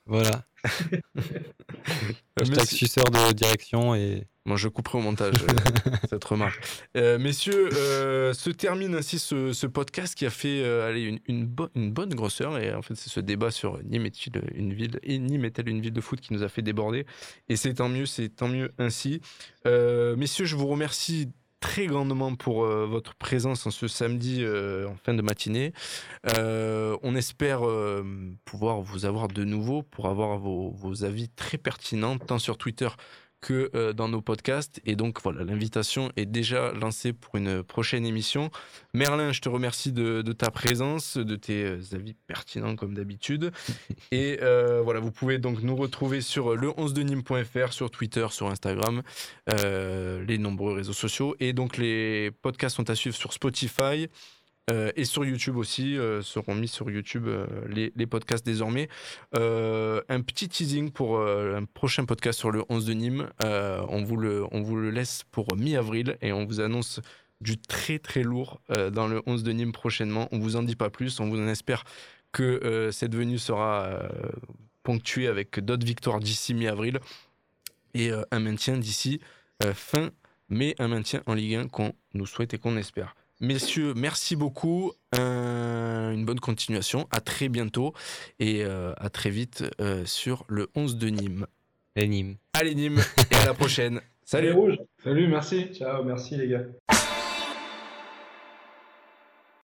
voilà. Hashtag suceur de direction et... Bon, je couperai au montage cette remarque. Messieurs, se termine ainsi ce podcast qui a fait allez, une bonne grosseur. Et en fait, c'est ce débat sur Nîmes est-elle une ville de foot qui nous a fait déborder. Et c'est tant mieux ainsi. Messieurs, je vous remercie très grandement pour votre présence en ce samedi en fin de matinée. On espère pouvoir vous avoir de nouveau pour avoir vos avis très pertinents, tant sur Twitter que dans nos podcasts. Et donc voilà, l'invitation est déjà lancée pour une prochaine émission. Merlin, je te remercie de ta présence, de tes avis pertinents comme d'habitude. Et voilà, vous pouvez donc nous retrouver sur le11denîmes.fr, sur Twitter, sur Instagram, les nombreux réseaux sociaux. Et donc les podcasts sont à suivre sur Spotify. Et sur YouTube aussi, seront mis sur YouTube les podcasts désormais. Un petit teasing pour un prochain podcast sur le 11 de Nîmes. On vous le laisse pour mi-avril et on vous annonce du très très lourd dans le 11 de Nîmes prochainement. On vous en dit pas plus, on vous en espère que cette venue sera ponctuée avec d'autres victoires d'ici mi-avril et un maintien d'ici fin mai, un maintien en Ligue 1 qu'on nous souhaite et qu'on espère. Messieurs, merci beaucoup, une bonne continuation, à très bientôt et à très vite sur le 11 de Nîmes. Allez Nîmes, et à la prochaine. Salut. Salut, merci. Ciao, merci les gars.